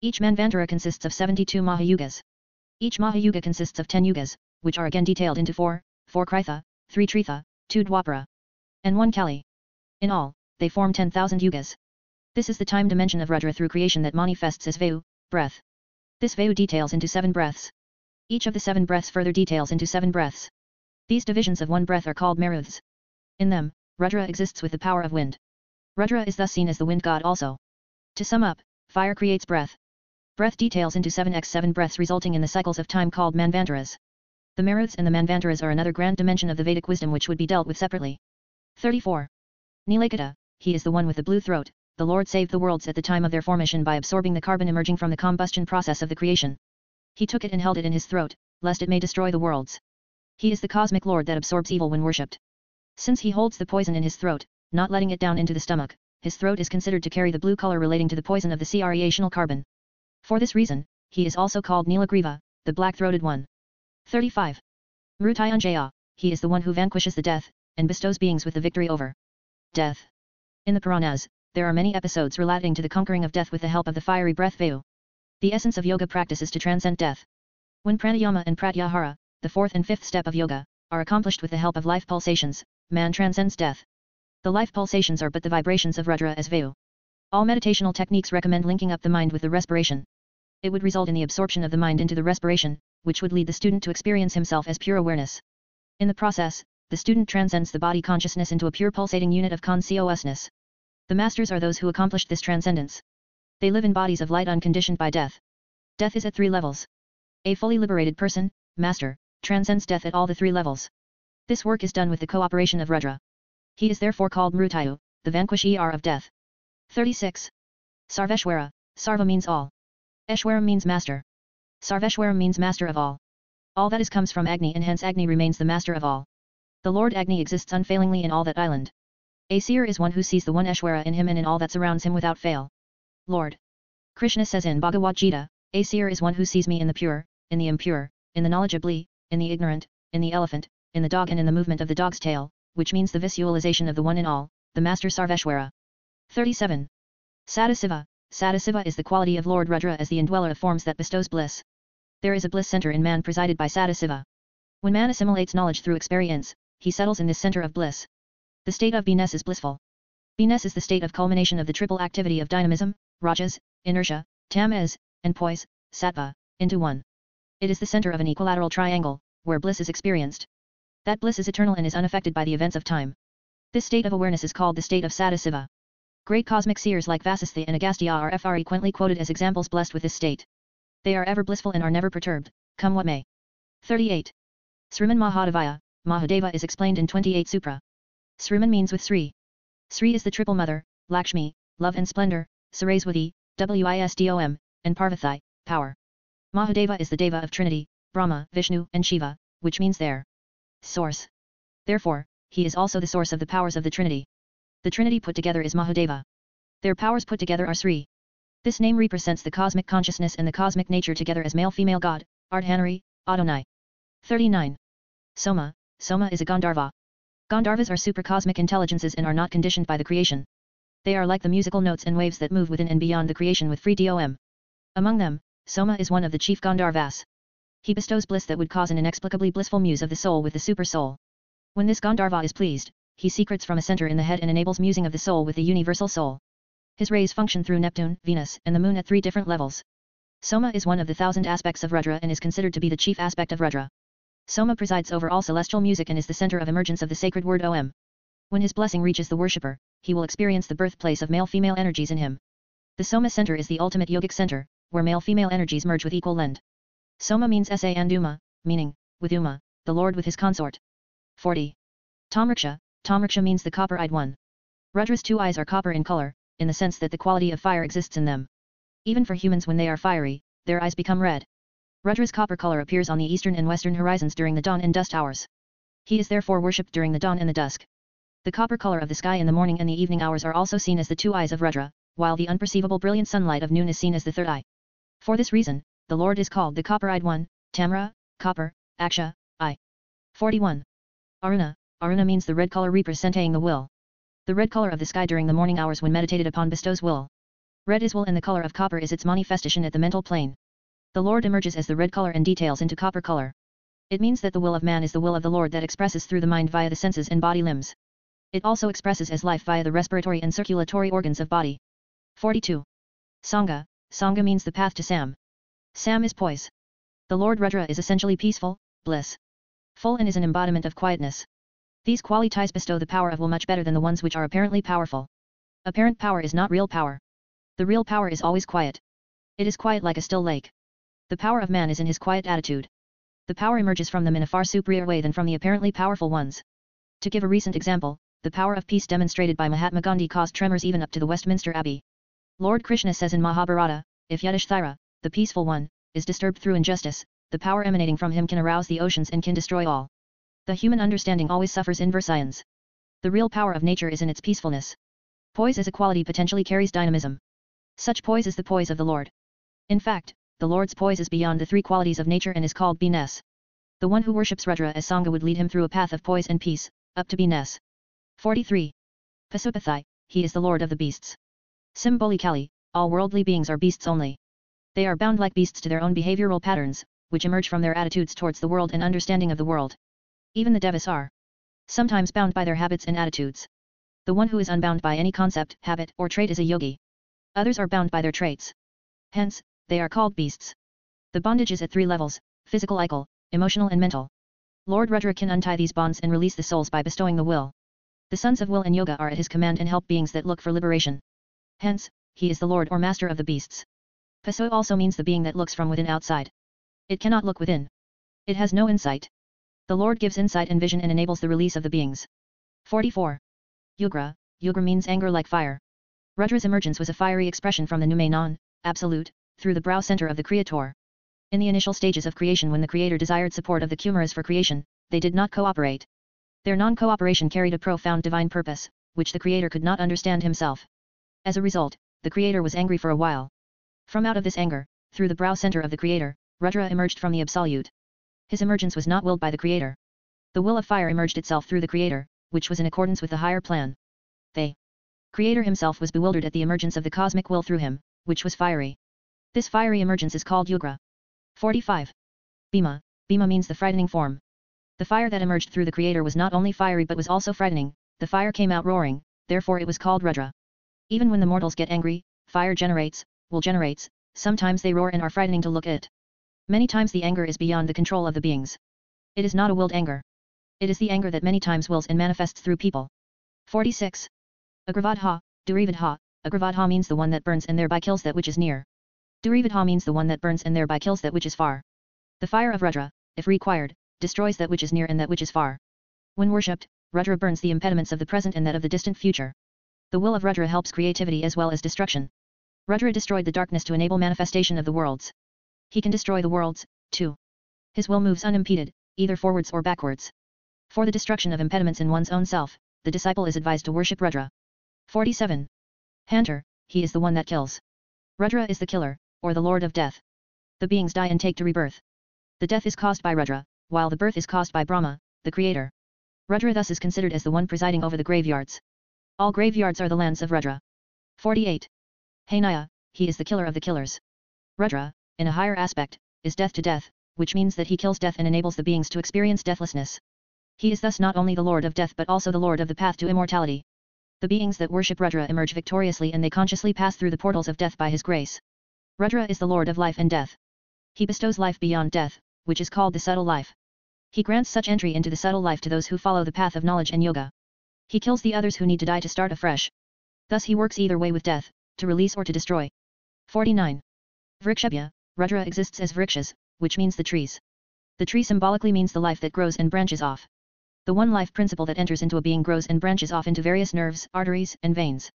Each manvantara consists of 72 mahayugas. Each mahayuga consists of 10 yugas, which are again detailed into 4 Kritha, 3 Tritha, 2 Dwapara, and 1 Kali. In all, they form 10,000 yugas. This is the time dimension of Rudra through creation that manifests as Vayu, breath. This Vayu details into 7 breaths. Each of the 7 breaths further details into 7 breaths. These divisions of one breath are called Maruthas. In them, Rudra exists with the power of wind. Rudra is thus seen as the wind god also. To sum up, fire creates breath. Breath details into 7x7 breaths resulting in the cycles of time called manvantaras. The Maruthas and the manvantaras are another grand dimension of the Vedic wisdom which would be dealt with separately. 34. Nilagriva, he is the one with the blue throat, the Lord saved the worlds at the time of their formation by absorbing the carbon emerging from the combustion process of the creation. He took it and held it in his throat, lest it may destroy the worlds. He is the cosmic lord that absorbs evil when worshipped. Since he holds the poison in his throat, not letting it down into the stomach, his throat is considered to carry the blue color relating to the poison of the creational carbon. For this reason, he is also called Nilagriva, the black-throated one. 35. Mrityunjaya, he is the one who vanquishes the death, and bestows beings with the victory over death. In the Puranas, there are many episodes relating to the conquering of death with the help of the fiery breath Vayu. The essence of yoga practice is to transcend death. When pranayama and pratyahara, the fourth and fifth step of yoga, are accomplished with the help of life pulsations, man transcends death. The life pulsations are but the vibrations of Rudra as Vayu. All meditational techniques recommend linking up the mind with the respiration. It would result in the absorption of the mind into the respiration, which would lead the student to experience himself as pure awareness. In the process, the student transcends the body consciousness into a pure pulsating unit of consciousness. The masters are those who accomplish this transcendence. They live in bodies of light unconditioned by death. Death is at 3 levels. A fully liberated person, master, transcends death at all the 3 levels. This work is done with the cooperation of Rudra. He is therefore called Mrityu, the vanquisher of death. 36. Sarveshwara, Sarva means all. Eshwara means master. Sarveshwara means master of all. All that is comes from Agni, and hence Agni remains the master of all. The Lord Agni exists unfailingly in all that island. A seer is one who sees the one Eshwara in him and in all that surrounds him without fail. Lord Krishna says in Bhagavad Gita, a seer is one who sees me in the pure, in the impure, in the knowledgeably, in the ignorant, in the elephant, in the dog and in the movement of the dog's tail, which means the visualization of the one in all, the master Sarveshwara. 37. Sadasiva, Sadasiva is the quality of Lord Rudra as the indweller of forms that bestows bliss. There is a bliss center in man presided by Sadasiva. When man assimilates knowledge through experience, he settles in this center of bliss. The state of beingness is blissful. Beingness is the state of culmination of the triple activity of dynamism, rajas, inertia, tamas, and poise, sattva, into one. It is the center of an equilateral triangle, where bliss is experienced. That bliss is eternal and is unaffected by the events of time. This state of awareness is called the state of Sadasiva. Great cosmic seers like Vasistha and Agastya are frequently quoted as examples blessed with this state. They are ever blissful and are never perturbed, come what may. 38. Sriman Mahadevaya, Mahadeva is explained in 28 Supra. Sriman means with Sri. Sri is the triple mother, Lakshmi, love and splendor, Saraswati, Wisdom, and Parvati, power. Mahadeva is the Deva of Trinity, Brahma, Vishnu, and Shiva, which means their source. Therefore, he is also the source of the powers of the Trinity. The Trinity put together is Mahadeva. Their powers put together are Sri. This name represents the cosmic consciousness and the cosmic nature together as male-female god, Ardhanari, Adonai. 39. Soma, Soma is a Gandharva. Gandharvas are supercosmic intelligences and are not conditioned by the creation. They are like the musical notes and waves that move within and beyond the creation with free dom. Among them, Soma is one of the chief Gandharvas. He bestows bliss that would cause an inexplicably blissful muse of the soul with the super-soul. When this Gandharva is pleased, he secretes from a center in the head and enables musing of the soul with the universal soul. His rays function through Neptune, Venus, and the Moon at 3 different levels. Soma is one of the 1,000 aspects of Rudra and is considered to be the chief aspect of Rudra. Soma presides over all celestial music and is the center of emergence of the sacred word Om. When his blessing reaches the worshipper, he will experience the birthplace of male-female energies in him. The Soma center is the ultimate yogic center, where male-female energies merge with equal lend. Soma means sa and Uma, meaning, with Uma, the Lord with his consort. 40. Tamriksha. Tamriksha means the copper-eyed one. Rudra's 2 eyes are copper in color, in the sense that the quality of fire exists in them. Even for humans, when they are fiery, their eyes become red. Rudra's copper color appears on the eastern and western horizons during the dawn and dusk hours. He is therefore worshipped during the dawn and the dusk. The copper color of the sky in the morning and the evening hours are also seen as the 2 eyes of Rudra, while the unperceivable brilliant sunlight of noon is seen as the 3rd eye. For this reason, the Lord is called the copper-eyed one, Tamra, copper, Aksha, eye. 41. Aruna. Aruna means the red color representing the will. The red color of the sky during the morning hours when meditated upon bestows will. Red is will and the color of copper is its manifestation at the mental plane. The Lord emerges as the red color and details into copper color. It means that the will of man is the will of the Lord that expresses through the mind via the senses and body limbs. It also expresses as life via the respiratory and circulatory organs of body. 42. Sangha. Sangha means the path to Sam. Sam is poise. The Lord Rudra is essentially peaceful, bliss, full and is an embodiment of quietness. These qualities bestow the power of will much better than the ones which are apparently powerful. Apparent power is not real power. The real power is always quiet. It is quiet like a still lake. The power of man is in his quiet attitude. The power emerges from them in a far superior way than from the apparently powerful ones. To give a recent example, the power of peace demonstrated by Mahatma Gandhi caused tremors even up to the Westminster Abbey. Lord Krishna says in Mahabharata, if Yudhishthira, the peaceful one, is disturbed through injustice, the power emanating from him can arouse the oceans and can destroy all. The human understanding always suffers inversions. The real power of nature is in its peacefulness. Poise as a quality potentially carries dynamism. Such poise is the poise of the Lord. In fact, the Lord's poise is beyond the 3 qualities of nature and is called beingness. The one who worships Rudra as Sangha would lead him through a path of poise and peace, up to beingness. 43. Pasupathi, he is the Lord of the beasts. Symbolically, all worldly beings are beasts only. They are bound like beasts to their own behavioral patterns, which emerge from their attitudes towards the world and understanding of the world. Even the devas are sometimes bound by their habits and attitudes. The one who is unbound by any concept, habit, or trait is a yogi. Others are bound by their traits. Hence, they are called beasts. The bondage is at 3 levels, physical, ical, emotional and mental. Lord Rudra can untie these bonds and release the souls by bestowing the will. The sons of will and yoga are at his command and help beings that look for liberation. Hence, he is the Lord or master of the beasts. Paso also means the being that looks from within outside. It cannot look within. It has no insight. The Lord gives insight and vision and enables the release of the beings. 44. Ugra. Ugra means anger like fire. Rudra's emergence was a fiery expression from the noumenon, absolute, through the brow center of the Creator. In the initial stages of creation, when the Creator desired support of the Kumaras for creation, they did not cooperate. Their non-cooperation carried a profound divine purpose, which the Creator could not understand himself. As a result, the Creator was angry for a while. From out of this anger, through the brow center of the Creator, Rudra emerged from the Absolute. His emergence was not willed by the Creator. The will of fire emerged itself through the Creator, which was in accordance with the higher plan. The Creator himself was bewildered at the emergence of the cosmic will through him, which was fiery. This fiery emergence is called Ugra. 45. Bhima. Bhima means the frightening form. The fire that emerged through the Creator was not only fiery but was also frightening. The fire came out roaring, therefore it was called Rudra. Even when the mortals get angry, fire generates, will generates, sometimes they roar and are frightening to look at. Many times the anger is beyond the control of the beings. It is not a willed anger. It is the anger that many times wills and manifests through people. 46. Agravadha, Durivadha. Agravadha means the one that burns and thereby kills that which is near. Durivadha means the one that burns and thereby kills that which is far. The fire of Rudra, if required, destroys that which is near and that which is far. When worshipped, Rudra burns the impediments of the present and that of the distant future. The will of Rudra helps creativity as well as destruction. Rudra destroyed the darkness to enable manifestation of the worlds. He can destroy the worlds, too. His will moves unimpeded, either forwards or backwards. For the destruction of impediments in one's own self, the disciple is advised to worship Rudra. 47. Hanter, he is the one that kills. Rudra is the killer, or the Lord of Death. The beings die and take to rebirth. The death is caused by Rudra, while the birth is caused by Brahma, the creator. Rudra thus is considered as the one presiding over the graveyards. All graveyards are the lands of Rudra. 48. Hinaya, he is the killer of the killers. Rudra, in a higher aspect, is death to death, which means that he kills death and enables the beings to experience deathlessness. He is thus not only the lord of death but also the lord of the path to immortality. The beings that worship Rudra emerge victoriously and they consciously pass through the portals of death by his grace. Rudra is the lord of life and death. He bestows life beyond death, which is called the subtle life. He grants such entry into the subtle life to those who follow the path of knowledge and yoga. He kills the others who need to die to start afresh. Thus he works either way with death, to release or to destroy. 49. Vrikshebhya, Rudra exists as Vrikshas, which means the trees. The tree symbolically means the life that grows and branches off. The one life principle that enters into a being grows and branches off into various nerves, arteries, and veins.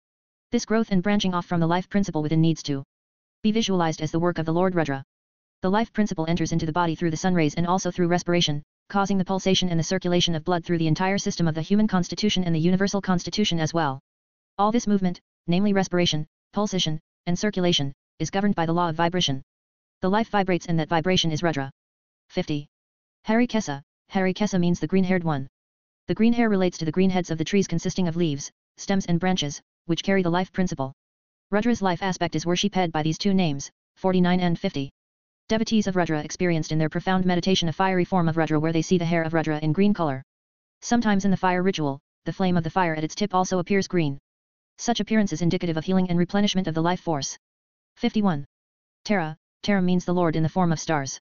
This growth and branching off from the life principle within needs to be visualized as the work of the Lord Rudra. The life principle enters into the body through the sun rays and also through respiration, causing the pulsation and the circulation of blood through the entire system of the human constitution and the universal constitution as well. All this movement, namely respiration, pulsation, and circulation, is governed by the law of vibration. The life vibrates and that vibration is Rudra. 50. Harikesa, Harikesa means the green-haired one. The green hair relates to the green heads of the trees consisting of leaves, stems and branches, which carry the life principle. Rudra's life aspect is worshipped by these two names, 49 and 50. Devotees of Rudra experienced in their profound meditation a fiery form of Rudra where they see the hair of Rudra in green color. Sometimes in the fire ritual, the flame of the fire at its tip also appears green. Such appearance is indicative of healing and replenishment of the life force. 51. Tara, Tara means the Lord in the form of stars.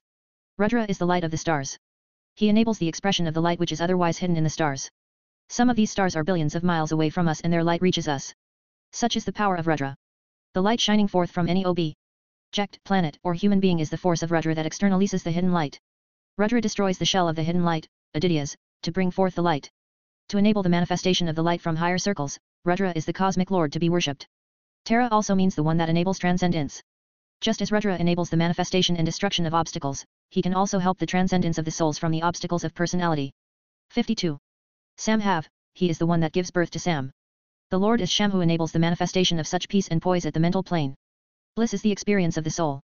Rudra is the light of the stars. He enables the expression of the light which is otherwise hidden in the stars. Some of these stars are billions of miles away from us and their light reaches us. Such is the power of Rudra. The light shining forth from any object, planet, or human being is the force of Rudra that externalizes the hidden light. Rudra destroys the shell of the hidden light, Adityas, to bring forth the light. To enable the manifestation of the light from higher circles, Rudra is the cosmic lord to be worshipped. Tara also means the one that enables transcendence. Just as Rudra enables the manifestation and destruction of obstacles, he can also help the transcendence of the souls from the obstacles of personality. 52. Samhav, he is the one that gives birth to Sam. The Lord is Sham who enables the manifestation of such peace and poise at the mental plane. Bliss is the experience of the soul.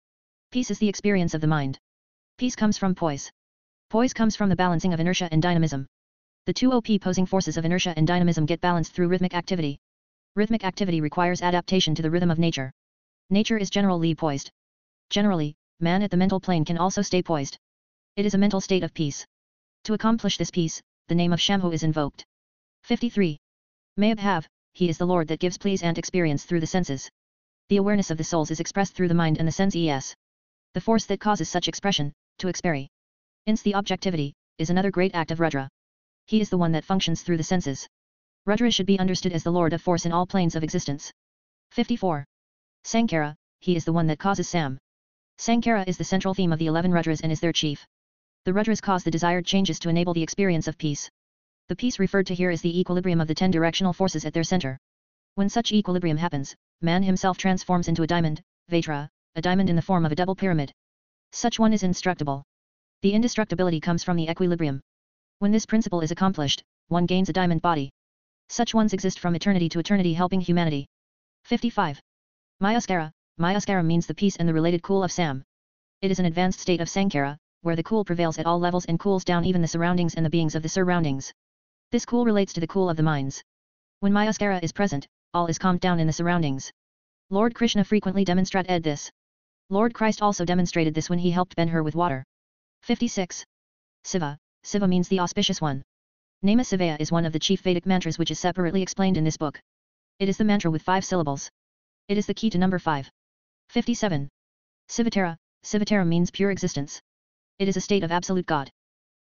Peace is the experience of the mind. Peace comes from poise. Poise comes from the balancing of inertia and dynamism. The two opposing forces of inertia and dynamism get balanced through rhythmic activity. Rhythmic activity requires adaptation to the rhythm of nature. Nature is generally poised. Generally, man at the mental plane can also stay poised. It is a mental state of peace. To accomplish this peace, the name of Shambhu is invoked. 53. Mayabhav, he is the Lord that gives pleasant experience through the senses. The awareness of the souls is expressed through the mind and the senses. The force that causes such expression, to experience the objectivity, is another great act of Rudra. He is the one that functions through the senses. Rudra should be understood as the Lord of force in all planes of existence. 54. Sankhara, he is the one that causes Sam. Sankhara is the central theme of the 11 Rudras and is their chief. The Rudras cause the desired changes to enable the experience of peace. The peace referred to here is the equilibrium of the 10 directional forces at their center. When such equilibrium happens, man himself transforms into a diamond, Vatra, a diamond in the form of a double pyramid. Such one is indestructible. The indestructibility comes from the equilibrium. When this principle is accomplished, one gains a diamond body. Such ones exist from eternity to eternity helping humanity. 55. Mayuskara, Mayuskara means the peace and the related cool of Sam. It is an advanced state of Sankhara, where the cool prevails at all levels and cools down even the surroundings and the beings of the surroundings. This cool relates to the cool of the minds. When Mayuskara is present, all is calmed down in the surroundings. Lord Krishna frequently demonstrated this. Lord Christ also demonstrated this when he helped Ben-Hur with water. 56. Siva, Siva means the auspicious one. Nama Sivaya is one of the chief Vedic mantras which is separately explained in this book. It is the mantra with 5 syllables. It is the key to number 5. 57. Civatara, Civatara means pure existence. It is a state of absolute God.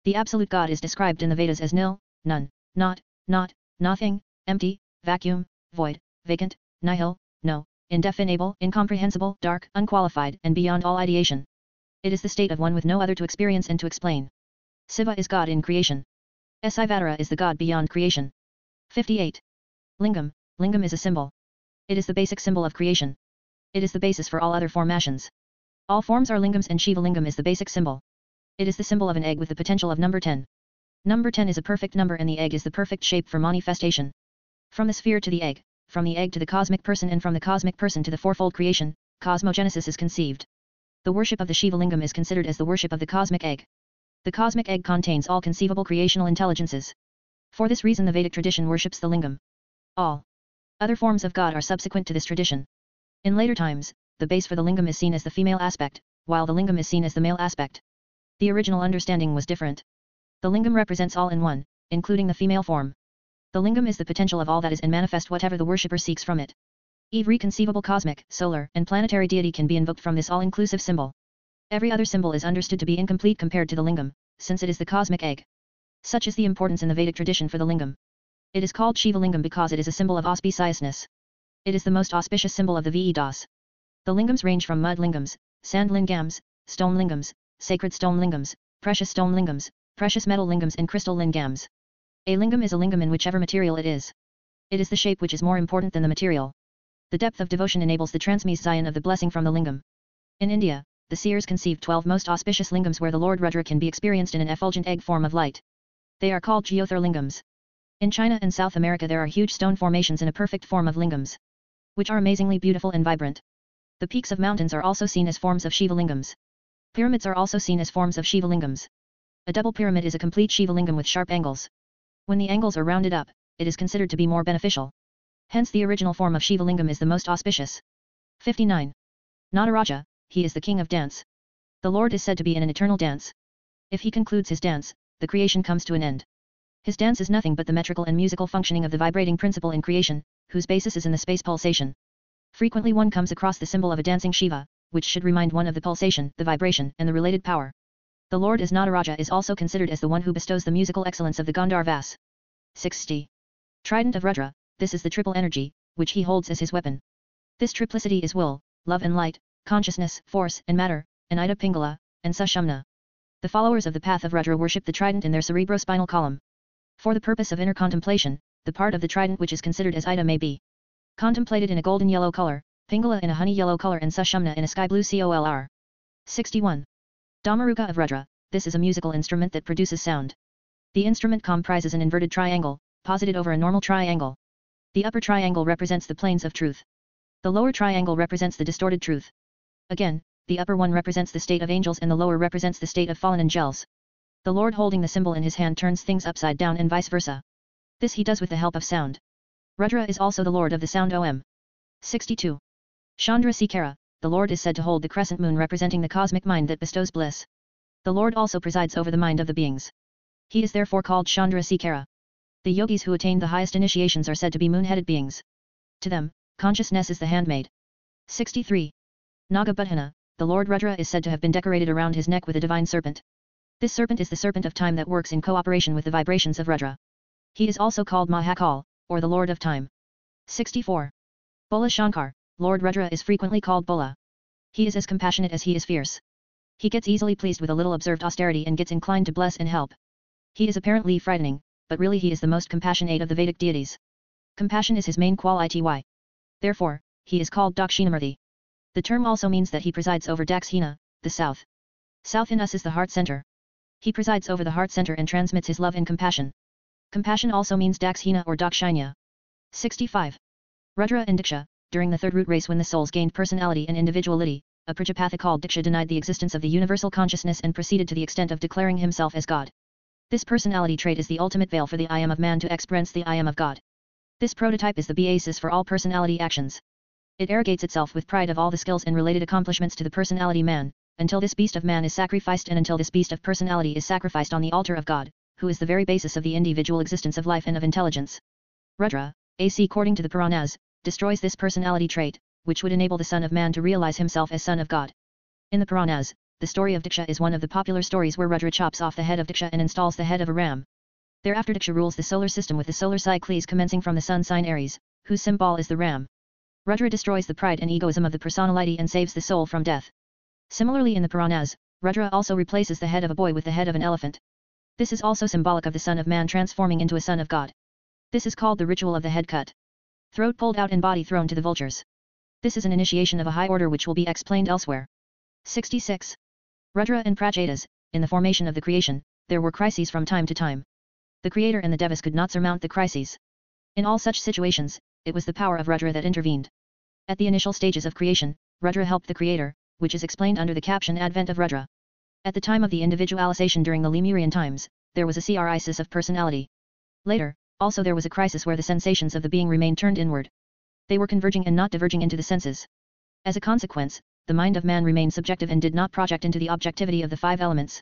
The absolute God is described in the Vedas as nil, none, not, not, nothing, empty, vacuum, void, vacant, nihil, no, indefinable, incomprehensible, dark, unqualified, and beyond all ideation. It is the state of one with no other to experience and to explain. Siva is God in creation. Sivatara is the God beyond creation. 58. Lingam, Lingam is a symbol. It is the basic symbol of creation. It is the basis for all other formations. All forms are lingams and Shiva lingam is the basic symbol. It is the symbol of an egg with the potential of number 10. Number 10 is a perfect number and the egg is the perfect shape for manifestation. From the sphere to the egg, from the egg to the cosmic person and from the cosmic person to the fourfold creation, cosmogenesis is conceived. The worship of the Shiva lingam is considered as the worship of the cosmic egg. The cosmic egg contains all conceivable creational intelligences. For this reason the Vedic tradition worships the lingam. All Other forms of God are subsequent to this tradition. In later times, the base for the lingam is seen as the female aspect, while the lingam is seen as the male aspect. The original understanding was different. The lingam represents all in one, including the female form. The lingam is the potential of all that is and manifest whatever the worshipper seeks from it. Every conceivable cosmic, solar, and planetary deity can be invoked from this all-inclusive symbol. Every other symbol is understood to be incomplete compared to the lingam, since it is the cosmic egg. Such is the importance in the Vedic tradition for the lingam. It is called Shiva lingam because it is a symbol of auspiciousness. It is the most auspicious symbol of the Vedas. The lingams range from mud lingams, sand lingams, stone lingams, sacred stone lingams, precious metal lingams and crystal lingams. A lingam is a lingam in whichever material it is. It is the shape which is more important than the material. The depth of devotion enables the transmission of the blessing from the lingam. In India, the seers conceived 12 most auspicious lingams where the Lord Rudra can be experienced in an effulgent egg form of light. They are called Jyothir lingams. In China and South America there are huge stone formations in a perfect form of lingams, which are amazingly beautiful and vibrant. The peaks of mountains are also seen as forms of Shiva lingams. Pyramids are also seen as forms of Shiva lingams. A double pyramid is a complete Shiva lingam with sharp angles. When the angles are rounded up, it is considered to be more beneficial. Hence the original form of Shiva lingam is the most auspicious. 59. Nataraja, he is the king of dance. The Lord is said to be in an eternal dance. If he concludes his dance, the creation comes to an end. His dance is nothing but the metrical and musical functioning of the vibrating principle in creation, whose basis is in the space pulsation. Frequently one comes across the symbol of a dancing Shiva, which should remind one of the pulsation, the vibration, and the related power. The Lord as Nataraja is also considered as the one who bestows the musical excellence of the Gandharvas. 60. Trident of Rudra, this is the triple energy, which he holds as his weapon. This triplicity is will, love and light, consciousness, force and matter, and Ida Pingala, and Sushumna. The followers of the path of Rudra worship the trident in their cerebrospinal column. For the purpose of inner contemplation, the part of the trident which is considered as Ida may be contemplated in a golden yellow color, Pingala in a honey yellow color and Sushumna in a sky blue color. 61. Damaruka of Rudra, this is a musical instrument that produces sound. The instrument comprises an inverted triangle, posited over a normal triangle. The upper triangle represents the planes of truth. The lower triangle represents the distorted truth. Again, the upper one represents the state of angels and the lower represents the state of fallen angels. The Lord holding the symbol in his hand turns things upside down and vice versa. This he does with the help of sound. Rudra is also the Lord of the sound OM. 62. Chandra Sikara, the Lord is said to hold the crescent moon representing the cosmic mind that bestows bliss. The Lord also presides over the mind of the beings. He is therefore called Chandra Sikara. The yogis who attain the highest initiations are said to be moon-headed beings. To them, consciousness is the handmaid. 63. Nagabudhana, the Lord Rudra is said to have been decorated around his neck with a divine serpent. This serpent is the serpent of time that works in cooperation with the vibrations of Rudra. He is also called Mahakal, or the Lord of Time. 64. Bola Shankar, Lord Rudra is frequently called Bola. He is as compassionate as he is fierce. He gets easily pleased with a little observed austerity and gets inclined to bless and help. He is apparently frightening, but really he is the most compassionate of the Vedic deities. Compassion is his main quality. Therefore, he is called Dakshinamurthy. The term also means that he presides over Dakshina, the south. South in us is the heart center. He presides over the heart center and transmits his love and compassion. Compassion also means Dakshina or Dakshainya. 65. Rudra and Diksha, during the third root race when the souls gained personality and individuality, a Prajapatha called Diksha denied the existence of the universal consciousness and proceeded to the extent of declaring himself as God. This personality trait is the ultimate veil for the I am of man to experience the I am of God. This prototype is the basis for all personality actions. It arrogates itself with pride of all the skills and related accomplishments to the personality man, until this beast of man is sacrificed and until this beast of personality is sacrificed on the altar of God, who is the very basis of the individual existence of life and of intelligence. Rudra, according to the Puranas, destroys this personality trait, which would enable the Son of Man to realize himself as Son of God. In the Puranas, the story of Diksha is one of the popular stories where Rudra chops off the head of Diksha and installs the head of a ram. Thereafter Diksha rules the solar system with the solar cycles commencing from the sun sign Aries, whose symbol is the ram. Rudra destroys the pride and egoism of the personality and saves the soul from death. Similarly in the Puranas, Rudra also replaces the head of a boy with the head of an elephant. This is also symbolic of the Son of Man transforming into a Son of God. This is called the ritual of the head cut. Throat pulled out and body thrown to the vultures. This is an initiation of a high order which will be explained elsewhere. 66. Rudra and Prajatas, in the formation of the creation, there were crises from time to time. The creator and the devas could not surmount the crises. In all such situations, it was the power of Rudra that intervened. At the initial stages of creation, Rudra helped the creator, which is explained under the caption Advent of Rudra. At the time of the individualization during the Lemurian times, there was a crisis of personality. Later, also there was a crisis where the sensations of the being remained turned inward, they were converging and not diverging into the senses. As a consequence, the mind of man remained subjective and did not project into the objectivity of the five elements.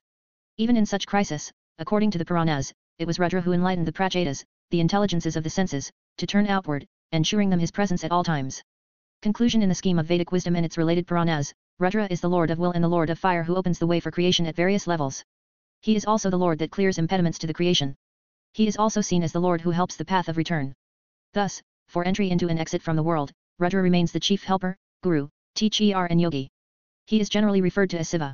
Even in such crisis, according to the Puranas, it was Rudra who enlightened the Prachetas, the intelligences of the senses, to turn outward, ensuring them his presence at all times. Conclusion: in the scheme of Vedic wisdom and its related Puranas, Rudra is the Lord of will and the Lord of fire who opens the way for creation at various levels. He is also the Lord that clears impediments to the creation. He is also seen as the Lord who helps the path of return. Thus, for entry into and exit from the world, Rudra remains the chief helper, guru, teacher and yogi. He is generally referred to as Shiva.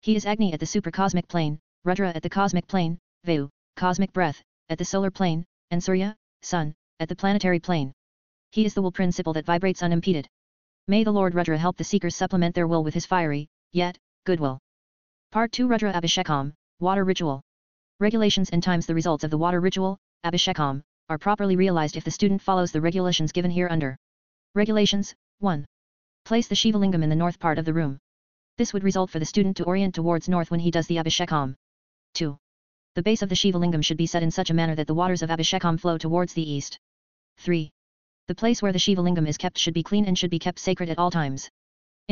He is Agni at the supracosmic plane, Rudra at the cosmic plane, Vayu, cosmic breath, at the solar plane, and Surya, sun, at the planetary plane. He is the will principle that vibrates unimpeded. May the Lord Rudra help the seekers supplement their will with his fiery, yet, good will. Part 2: Rudra Abhishekam, Water Ritual. Regulations and times. The results of the water ritual, Abhishekam, are properly realized if the student follows the regulations given here under. Regulations 1. Place the Shiva lingam in the north part of the room. This would result for the student to orient towards north when he does the Abhishekam. 2. The base of the Shiva lingam should be set in such a manner that the waters of Abhishekam flow towards the east. 3. The place where the Shiva lingam is kept should be clean and should be kept sacred at all times.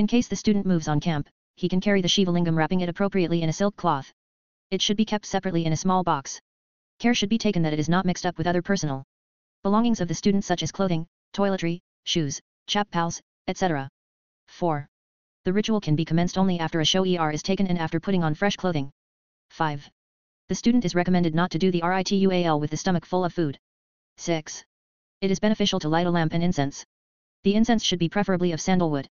In case the student moves on camp, he can carry the Shiva lingam, wrapping it appropriately in a silk cloth. It should be kept separately in a small box. Care should be taken that it is not mixed up with other personal belongings of the student, such as clothing, toiletry, shoes, chappals, etc. 4. The ritual can be commenced only after a shower is taken and after putting on fresh clothing. 5. The student is recommended not to do the ritual with the stomach full of food. 6. It is beneficial to light a lamp and incense. The incense should be preferably of sandalwood.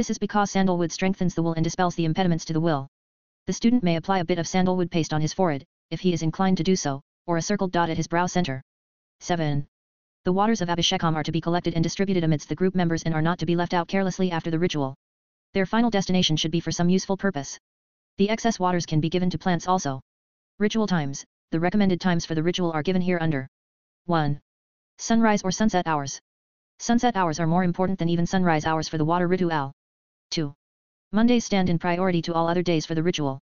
This is because sandalwood strengthens the will and dispels the impediments to the will. The student may apply a bit of sandalwood paste on his forehead, if he is inclined to do so, or a circled dot at his brow center. 7. The waters of Abhishekam are to be collected and distributed amidst the group members and are not to be left out carelessly after the ritual. Their final destination should be for some useful purpose. The excess waters can be given to plants also. Ritual times. The recommended times for the ritual are given here under. 1. Sunrise or sunset hours. Sunset hours are more important than even sunrise hours for the water ritual. 2. Mondays stand in priority to all other days for the ritual.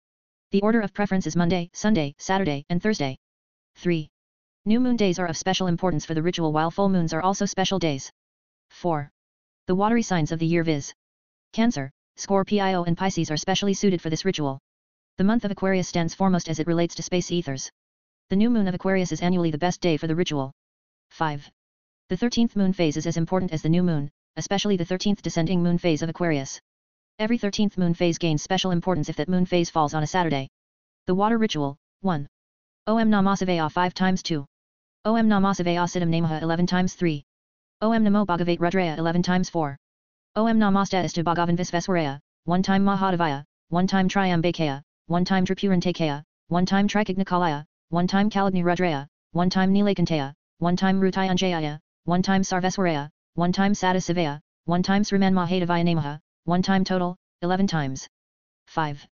The order of preference is Monday, Sunday, Saturday, and Thursday. 3. New moon days are of special importance for the ritual, while full moons are also special days. 4. The watery signs of the year, viz. Cancer, Scorpio and Pisces, are specially suited for this ritual. The month of Aquarius stands foremost as it relates to space ethers. The new moon of Aquarius is annually the best day for the ritual. 5. The 13th moon phase is as important as the new moon, especially the 13th descending moon phase of Aquarius. Every 13th moon phase gains special importance if that moon phase falls on a Saturday. The water ritual, 1. Om Namah Shivaya 5 times 2. Om Namah Shivaya Siddham Namaha 11 times 3. Om Namo Bhagavate Rudraya 11 times 4. Om Namaste Istu Bhagavan Visveswaraya, 1 time Mahadevaya, 1 time Triambakaya, 1 time Tripurantakaya, 1 time Trikignakalaya, 1 time Kalagni Rudraya, 1 time Nilakantaya, 1 time Rutyunjaya, 1 time Sarveswaraya, 1 time Sadasivaya, 1 time Sriman Mahadevaya Namaha, 1 time total, 11 times. 5.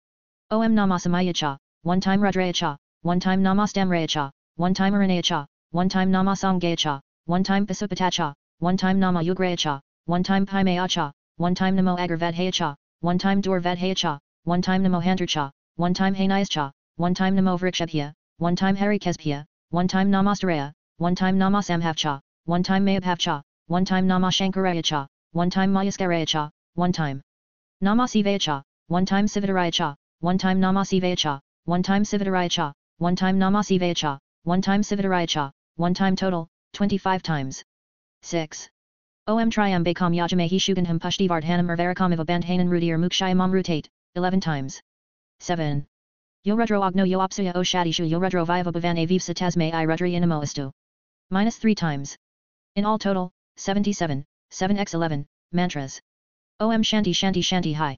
Om Namah Samaya Cha, 1 time Rudraya Cha, 1 time Namastamraya Cha, 1 time Aranaya Cha, 1 time Nama Sanghaya Cha, 1 time Pasupata Cha, 1 time Nama Yugraya Cha, 1 time Paimaya Cha, 1 time Namo Agravadhaya Cha, 1 time Durvadhaya Cha, 1 time Namo Handra Cha, 1 time Hainayas Cha, 1 time Namo Vrikshebhya, 1 time Harikesbhya, 1 time Namastaraya, 1 time Nama Samhav Cha, 1 time Mayabhav Cha, 1 time Nama Shankaraya Cha, 1 time Mayaskaraya Cha, 1 time Nama Sivaya Cha, 1 time Sivadaraya Cha, 1 time Nama Sivaya Cha, 1 time Sivadaraya Cha, 1 time Nama Sivaya Cha, 1 time Sivadaraya Cha, 1 time total, 25 times. 6. Om Triambakam Yajamahi Shuganham Pushtivardhanam Urvarakamiva Bandhanan Rudir Mukshayamam Rutate, 11 times. 7. Yorudro Agno Yoapsuya Oshadishu Yorudro Viva Bhavane Vivsa Tasme I Rudriyanamo Astu. Minus 3 times. In all total, 77, 7×11, mantras. Om Shanti Shanti Shanti Hai.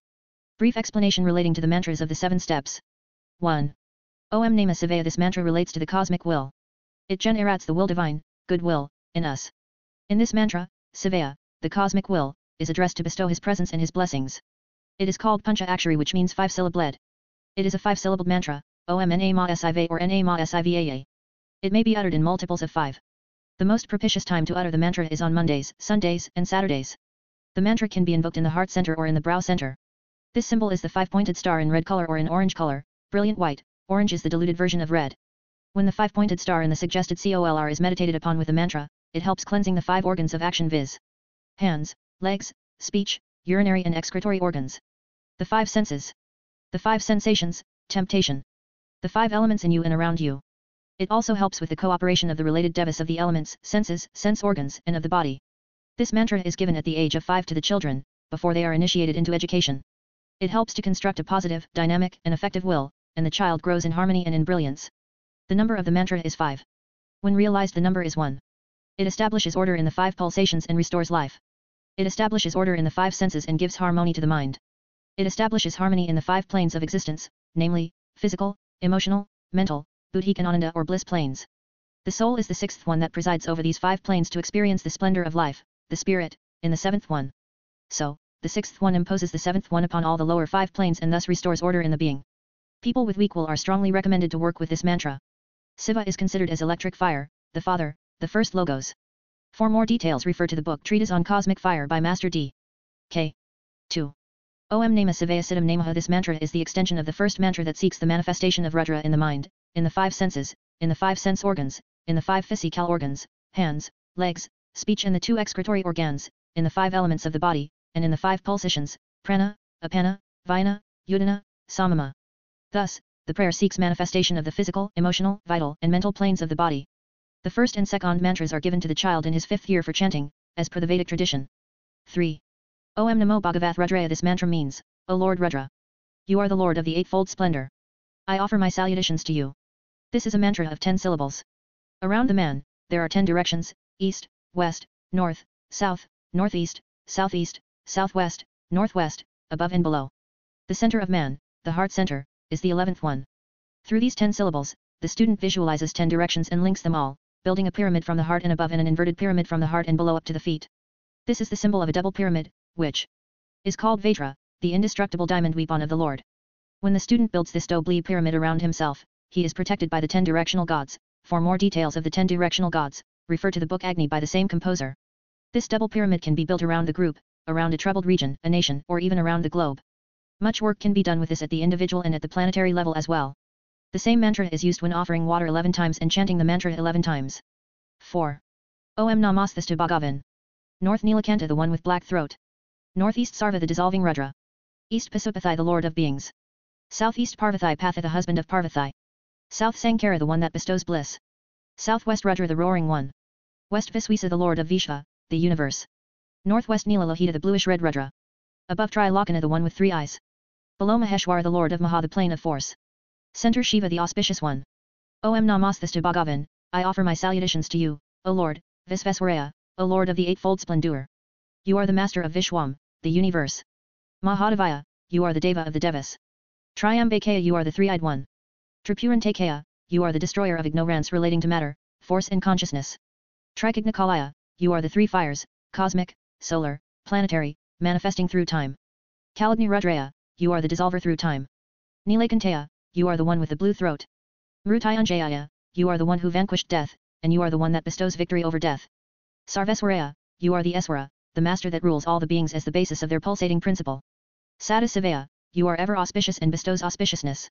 Brief explanation relating to the mantras of the 7 steps. 1. Om Namah Shivaya. This mantra relates to the cosmic will. It generates the will divine, good will, in us. In this mantra, Shivaya, the cosmic will, is addressed to bestow his presence and his blessings. It is called Pancha Akshari, which means 5-syllabled. It is a 5-syllabled mantra, Om Namah Shivaya or Namah Shivaya. It may be uttered in multiples of 5. The most propitious time to utter the mantra is on Mondays, Sundays, and Saturdays. The mantra can be invoked in the heart center or in the brow center. This symbol is the 5-pointed star in red color or in orange color, brilliant white. Orange is the diluted version of red. When the 5-pointed star in the suggested color is meditated upon with the mantra, it helps cleansing the 5 organs of action, viz. hands, legs, speech, urinary and excretory organs. The five senses. The five sensations, temptation. The five elements in you and around you. It also helps with the cooperation of the related devas of the elements, senses, sense organs, and of the body. This mantra is given at the age of 5 to the children, before they are initiated into education. It helps to construct a positive, dynamic, and effective will, and the child grows in harmony and in brilliance. The number of the mantra is 5. When realized, the number is 1. It establishes order in the 5 pulsations and restores life. It establishes order in the 5 senses and gives harmony to the mind. It establishes harmony in the 5 planes of existence, namely, physical, emotional, mental, buddhic and ananda or bliss planes. The soul is the 6th one that presides over these 5 planes to experience the splendor of life, the spirit, in the 7th one. So, the 6th one imposes the 7th one upon all the lower 5 planes and thus restores order in the being. People with weak will are strongly recommended to work with this mantra. Shiva is considered as electric fire, the father, the first logos. For more details refer to the book Treatise on Cosmic Fire by Master D. K. 2. Om Namah Shivaya Siddham Namaha. This mantra is the extension of the first mantra that seeks the manifestation of Rudra in the mind, in the 5 senses, in the 5 sense organs, in the 5 physical organs, hands, legs, speech and the 2 excretory organs, in the 5 elements of the body, and in the 5 pulsations, prana, apana, vayana, udana, samama. Thus, the prayer seeks manifestation of the physical, emotional, vital, and mental planes of the body. The first and second mantras are given to the child in his 5th year for chanting, as per the Vedic tradition. 3. Om Namo Bhagavat Rudraya. This mantra means, O Lord Rudra. You are the Lord of the 8-fold splendor. I offer my salutations to you. This is a mantra of 10 syllables. Around the man, there are 10 directions, east, west, north, south, northeast, southeast, southwest, northwest, above and below. The center of man, the heart center, is the 11th one. Through these 10 syllables, the student visualizes 10 directions and links them all, building a pyramid from the heart and above and an inverted pyramid from the heart and below up to the feet. This is the symbol of a double pyramid, which is called Vajra, the indestructible diamond weapon of the Lord. When the student builds this Dobli pyramid around himself, he is protected by the 10 directional gods. For more details of the 10 directional gods, refer to the book Agni by the same composer. This double pyramid can be built around the group, around a troubled region, a nation, or even around the globe. Much work can be done with this at the individual and at the planetary level as well. The same mantra is used when offering water 11 times and chanting the mantra 11 times. 4. Om Namastaste Bhagavan. North Nilakanta, the one with black throat. Northeast Sarva, the dissolving Rudra. East Pasupathi, the lord of beings. Southeast Parvathi Patha, the husband of Parvathi. South Sankhara, the one that bestows bliss. Southwest Rudra, the roaring one. West Viswisa, the lord of Vishva, the universe. Northwest Nilalahita, the bluish-red Rudra. Above Trilokana, the one with 3 eyes. Below Maheshwara, the lord of Maha, the plane of force. Center Shiva, the auspicious one. Om Namastaste Bhagavan, I offer my salutations to you, O Lord, Visveswaraya, O Lord of the 8-fold splendor. You are the master of Vishwam, the universe. Mahadevaya, you are the Deva of the Devas. Triambakaya, you are the 3-eyed one. Tripurantakaya, you are the destroyer of ignorance relating to matter, force and consciousness. Trikagnikalaya, you are the 3 fires, cosmic, solar, planetary, manifesting through time. Kalagni Rudraya, you are the dissolver through time. Nilakantaya, you are the one with the blue throat. Mrityunjaya, you are the one who vanquished death, and you are the one that bestows victory over death. Sarveswaraya, you are the Eswara, the master that rules all the beings as the basis of their pulsating principle. Sadasivaya, you are ever auspicious and bestows auspiciousness.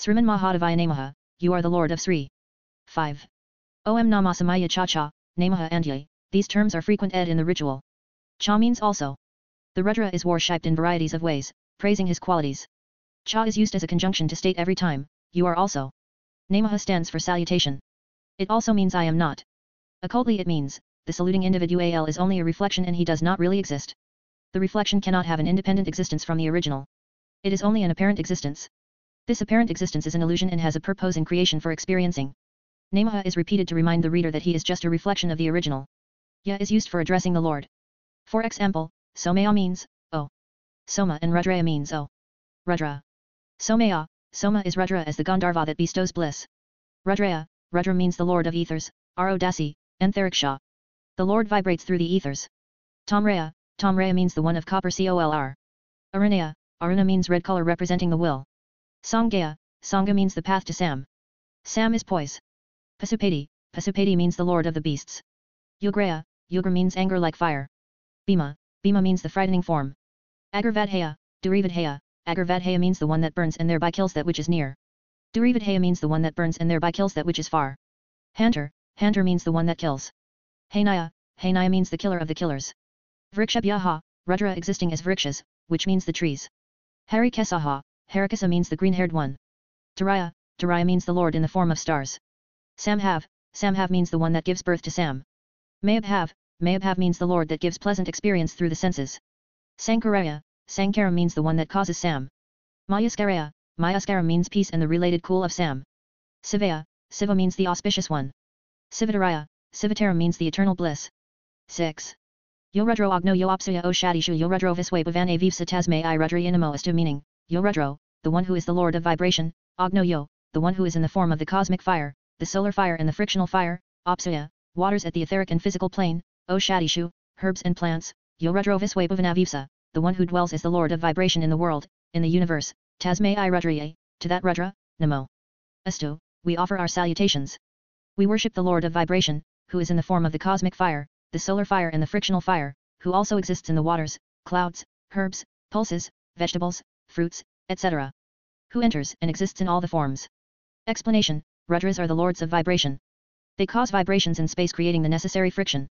Sriman Mahadevaya Namaha, you are the Lord of Sri. 5. Om Namah Samaya Cha Cha, Namaha and Ye, these terms are frequent in the ritual. Cha means also. The Rudra is worshipped in varieties of ways, praising his qualities. Cha is used as a conjunction to state every time, you are also. Namaha stands for salutation. It also means I am not. Occultly it means, the saluting individual is only a reflection and he does not really exist. The reflection cannot have an independent existence from the original. It is only an apparent existence. This apparent existence is an illusion and has a purpose in creation for experiencing. Namaha is repeated to remind the reader that he is just a reflection of the original. Ya is used for addressing the Lord. For example, Somaya means, O. Soma and Rudraya means O. Rudra. Somaya, Soma is Rudra as the Gandharva that bestows bliss. Rudraya, Rudra means the Lord of Ethers, Arodasi, Antariksha. The Lord vibrates through the ethers. Tamraya, Tamraya means the one of copper color. Arunaya, Aruna means red color representing the will. Sangaya, Sangha means the path to Sam. Sam is poise. Pasupati, Pasupati means the Lord of the beasts. Ugraya, Ugra means anger like fire. Bhima, Bhima means the frightening form. Agravadhaya, Durivadhaya, Agravadhaya means the one that burns and thereby kills that which is near. Durivadhaya means the one that burns and thereby kills that which is far. Hantar, Hantar means the one that kills. Hainaya, Hainaya means the killer of the killers. Vrikshabhyaha, Rudra existing as Vrikshas, which means the trees. Harikesaha, Harikasa means the green-haired one. Taraya, Taraya means the Lord in the form of stars. Samhav, Samhav means the one that gives birth to Sam. Mayabhav, Mayabhav means the Lord that gives pleasant experience through the senses. Sankaraya, Sankara means the one that causes Sam. Mayaskaraya, Mayaskara means peace and the related cool of Sam. Sivaya, Siva means the auspicious one. Sivataraya, Sivatara means the eternal bliss. 6. Yo Rudro Agno Yo Apsuya O Shadishu Yo Rudro Viswe Bhavan Avivsa Tasme I Rudri Inamoastu, meaning, Yo Rudro, the one who is the Lord of vibration, Agno Yo, the one who is in the form of the cosmic fire, the solar fire and the frictional fire, Apsuya, waters at the etheric and physical plane, O Shadishu, herbs and plants, Yo Rudro Viswe Bhavan Avivsa, the one who dwells is the Lord of vibration in the world, in the universe, Tasme I Rudriye, to that Rudra, Namo. Astu, we offer our salutations. We worship the Lord of vibration, who is in the form of the cosmic fire, the solar fire and the frictional fire, who also exists in the waters, clouds, herbs, pulses, vegetables, fruits, etc. Who enters and exists in all the forms. Explanation, Rudras are the lords of vibration. They cause vibrations in space creating the necessary friction.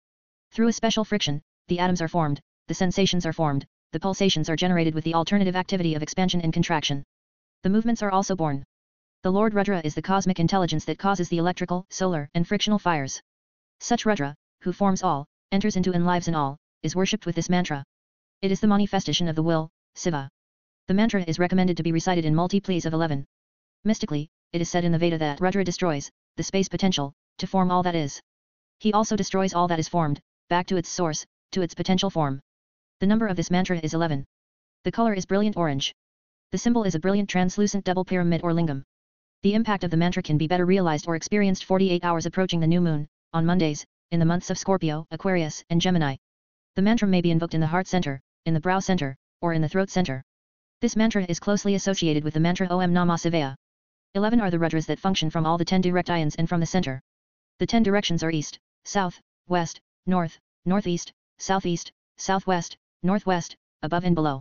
Through a special friction, the atoms are formed, the sensations are formed, the pulsations are generated with the alternative activity of expansion and contraction. The movements are also born. The Lord Rudra is the cosmic intelligence that causes the electrical, solar, and frictional fires. Such Rudra, who forms all, enters into and lives in all, is worshipped with this mantra. It is the manifestation of the will, Siva. The mantra is recommended to be recited in multiples of 11. Mystically, it is said in the Veda that Rudra destroys the space potential to form all that is. He also destroys all that is formed, back to its source, to its potential form. The number of this mantra is 11. The color is brilliant orange. The symbol is a brilliant translucent double pyramid or lingam. The impact of the mantra can be better realized or experienced 48 hours approaching the new moon, on Mondays, in the months of Scorpio, Aquarius, and Gemini. The mantra may be invoked in the heart center, in the brow center, or in the throat center. This mantra is closely associated with the mantra Om Namah Shivaya. 11 are the Rudras that function from all the 10 directions and from the center. The 10 directions are east, south, west, north, northeast, southeast, southwest, northwest, above and below.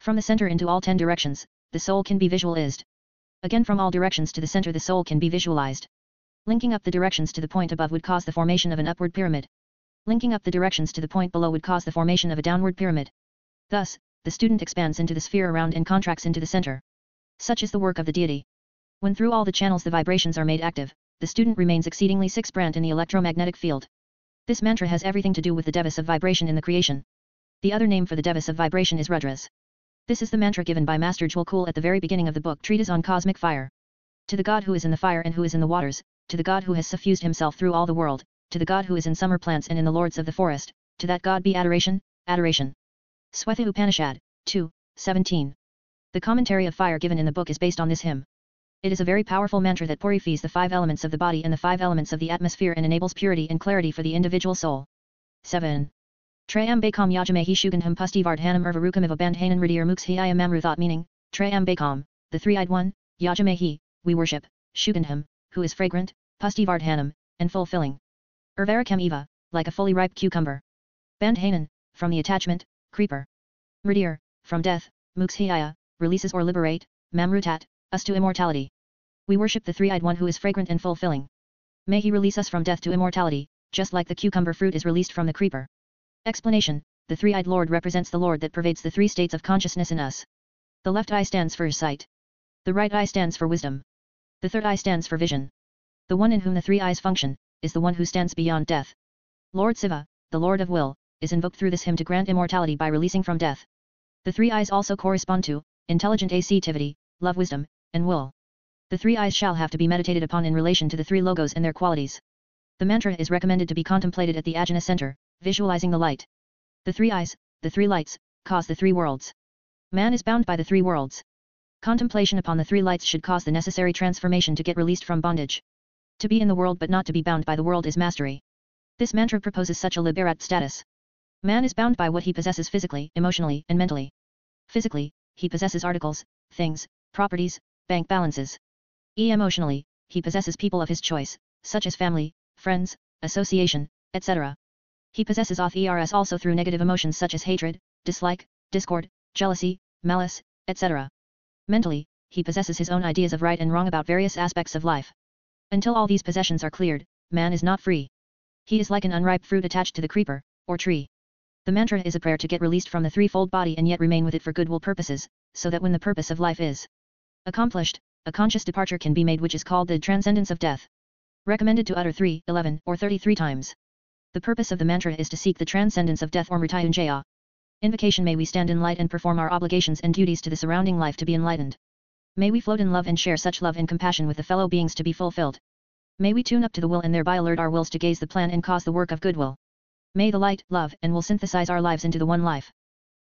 From the center into all 10 directions, the soul can be visualized. Again from all directions to the center the soul can be visualized. Linking up the directions to the point above would cause the formation of an upward pyramid. Linking up the directions to the point below would cause the formation of a downward pyramid. Thus, the student expands into the sphere around and contracts into the center. Such is the work of the deity. When through all the channels the vibrations are made active, the student remains exceedingly six-brand in the electromagnetic field. This mantra has everything to do with the devas of vibration in the creation. The other name for the devas of vibration is Rudras. This is the mantra given by Master Jwalkul at the very beginning of the book Treatise on Cosmic Fire. To the God who is in the fire and who is in the waters, to the God who has suffused himself through all the world, to the God who is in summer plants and in the lords of the forest, to that God be adoration, adoration. Swetha Upanishad, 2:17. The commentary of fire given in the book is based on this hymn. It is a very powerful mantra that purifies the five elements of the body and the five elements of the atmosphere and enables purity and clarity for the individual soul. 7. Trayambakam Yajamehi Shuganham Pustivardhanam Irvarukamiva Bandhanan Ridir Mukshiyam Amruthat, meaning, Trayambakam, the three-eyed one, Yajamehi, we worship, Shuganham, who is fragrant, Pustivardhanam, and fulfilling. Irvarakam Eva, like a fully ripe cucumber. Bandhanan, from the attachment, creeper. Ridir, from death, Mukshiyaya, releases or liberate, Mamrutat, us to immortality. We worship the three-eyed one who is fragrant and fulfilling. May he release us from death to immortality, just like the cucumber fruit is released from the creeper. Explanation, the three-eyed Lord represents the Lord that pervades the three states of consciousness in us. The left eye stands for sight. The right eye stands for wisdom. The third eye stands for vision. The one in whom the three eyes function, is the one who stands beyond death. Lord Siva, the Lord of will, is invoked through this hymn to grant immortality by releasing from death. The three eyes also correspond to intelligent activity, love, wisdom, and will. The three eyes shall have to be meditated upon in relation to the three logos and their qualities. The mantra is recommended to be contemplated at the Ajna Center, visualizing the light. The three eyes, the three lights, cause the three worlds. Man is bound by the three worlds. Contemplation upon the three lights should cause the necessary transformation to get released from bondage. To be in the world but not to be bound by the world is mastery. This mantra proposes such a liberate status. Man is bound by what he possesses physically, emotionally, and mentally. Physically, he possesses articles, things, properties, bank balances. Emotionally, he possesses people of his choice, such as family, friends, association, etc. He possesses authors also through negative emotions such as hatred, dislike, discord, jealousy, malice, etc. Mentally, he possesses his own ideas of right and wrong about various aspects of life. Until all these possessions are cleared, man is not free. He is like an unripe fruit attached to the creeper, or tree. The mantra is a prayer to get released from the threefold body and yet remain with it for goodwill purposes, so that when the purpose of life is accomplished, a conscious departure can be made, which is called the transcendence of death. Recommended to utter 3, 11, or 33 times. The purpose of the mantra is to seek the transcendence of death or Mrityunjaya. Invocation: may we stand in light and perform our obligations and duties to the surrounding life to be enlightened. May we float in love and share such love and compassion with the fellow beings to be fulfilled. May we tune up to the will and thereby alert our wills to gaze the plan and cause the work of goodwill. May the light, love, and will synthesize our lives into the one life.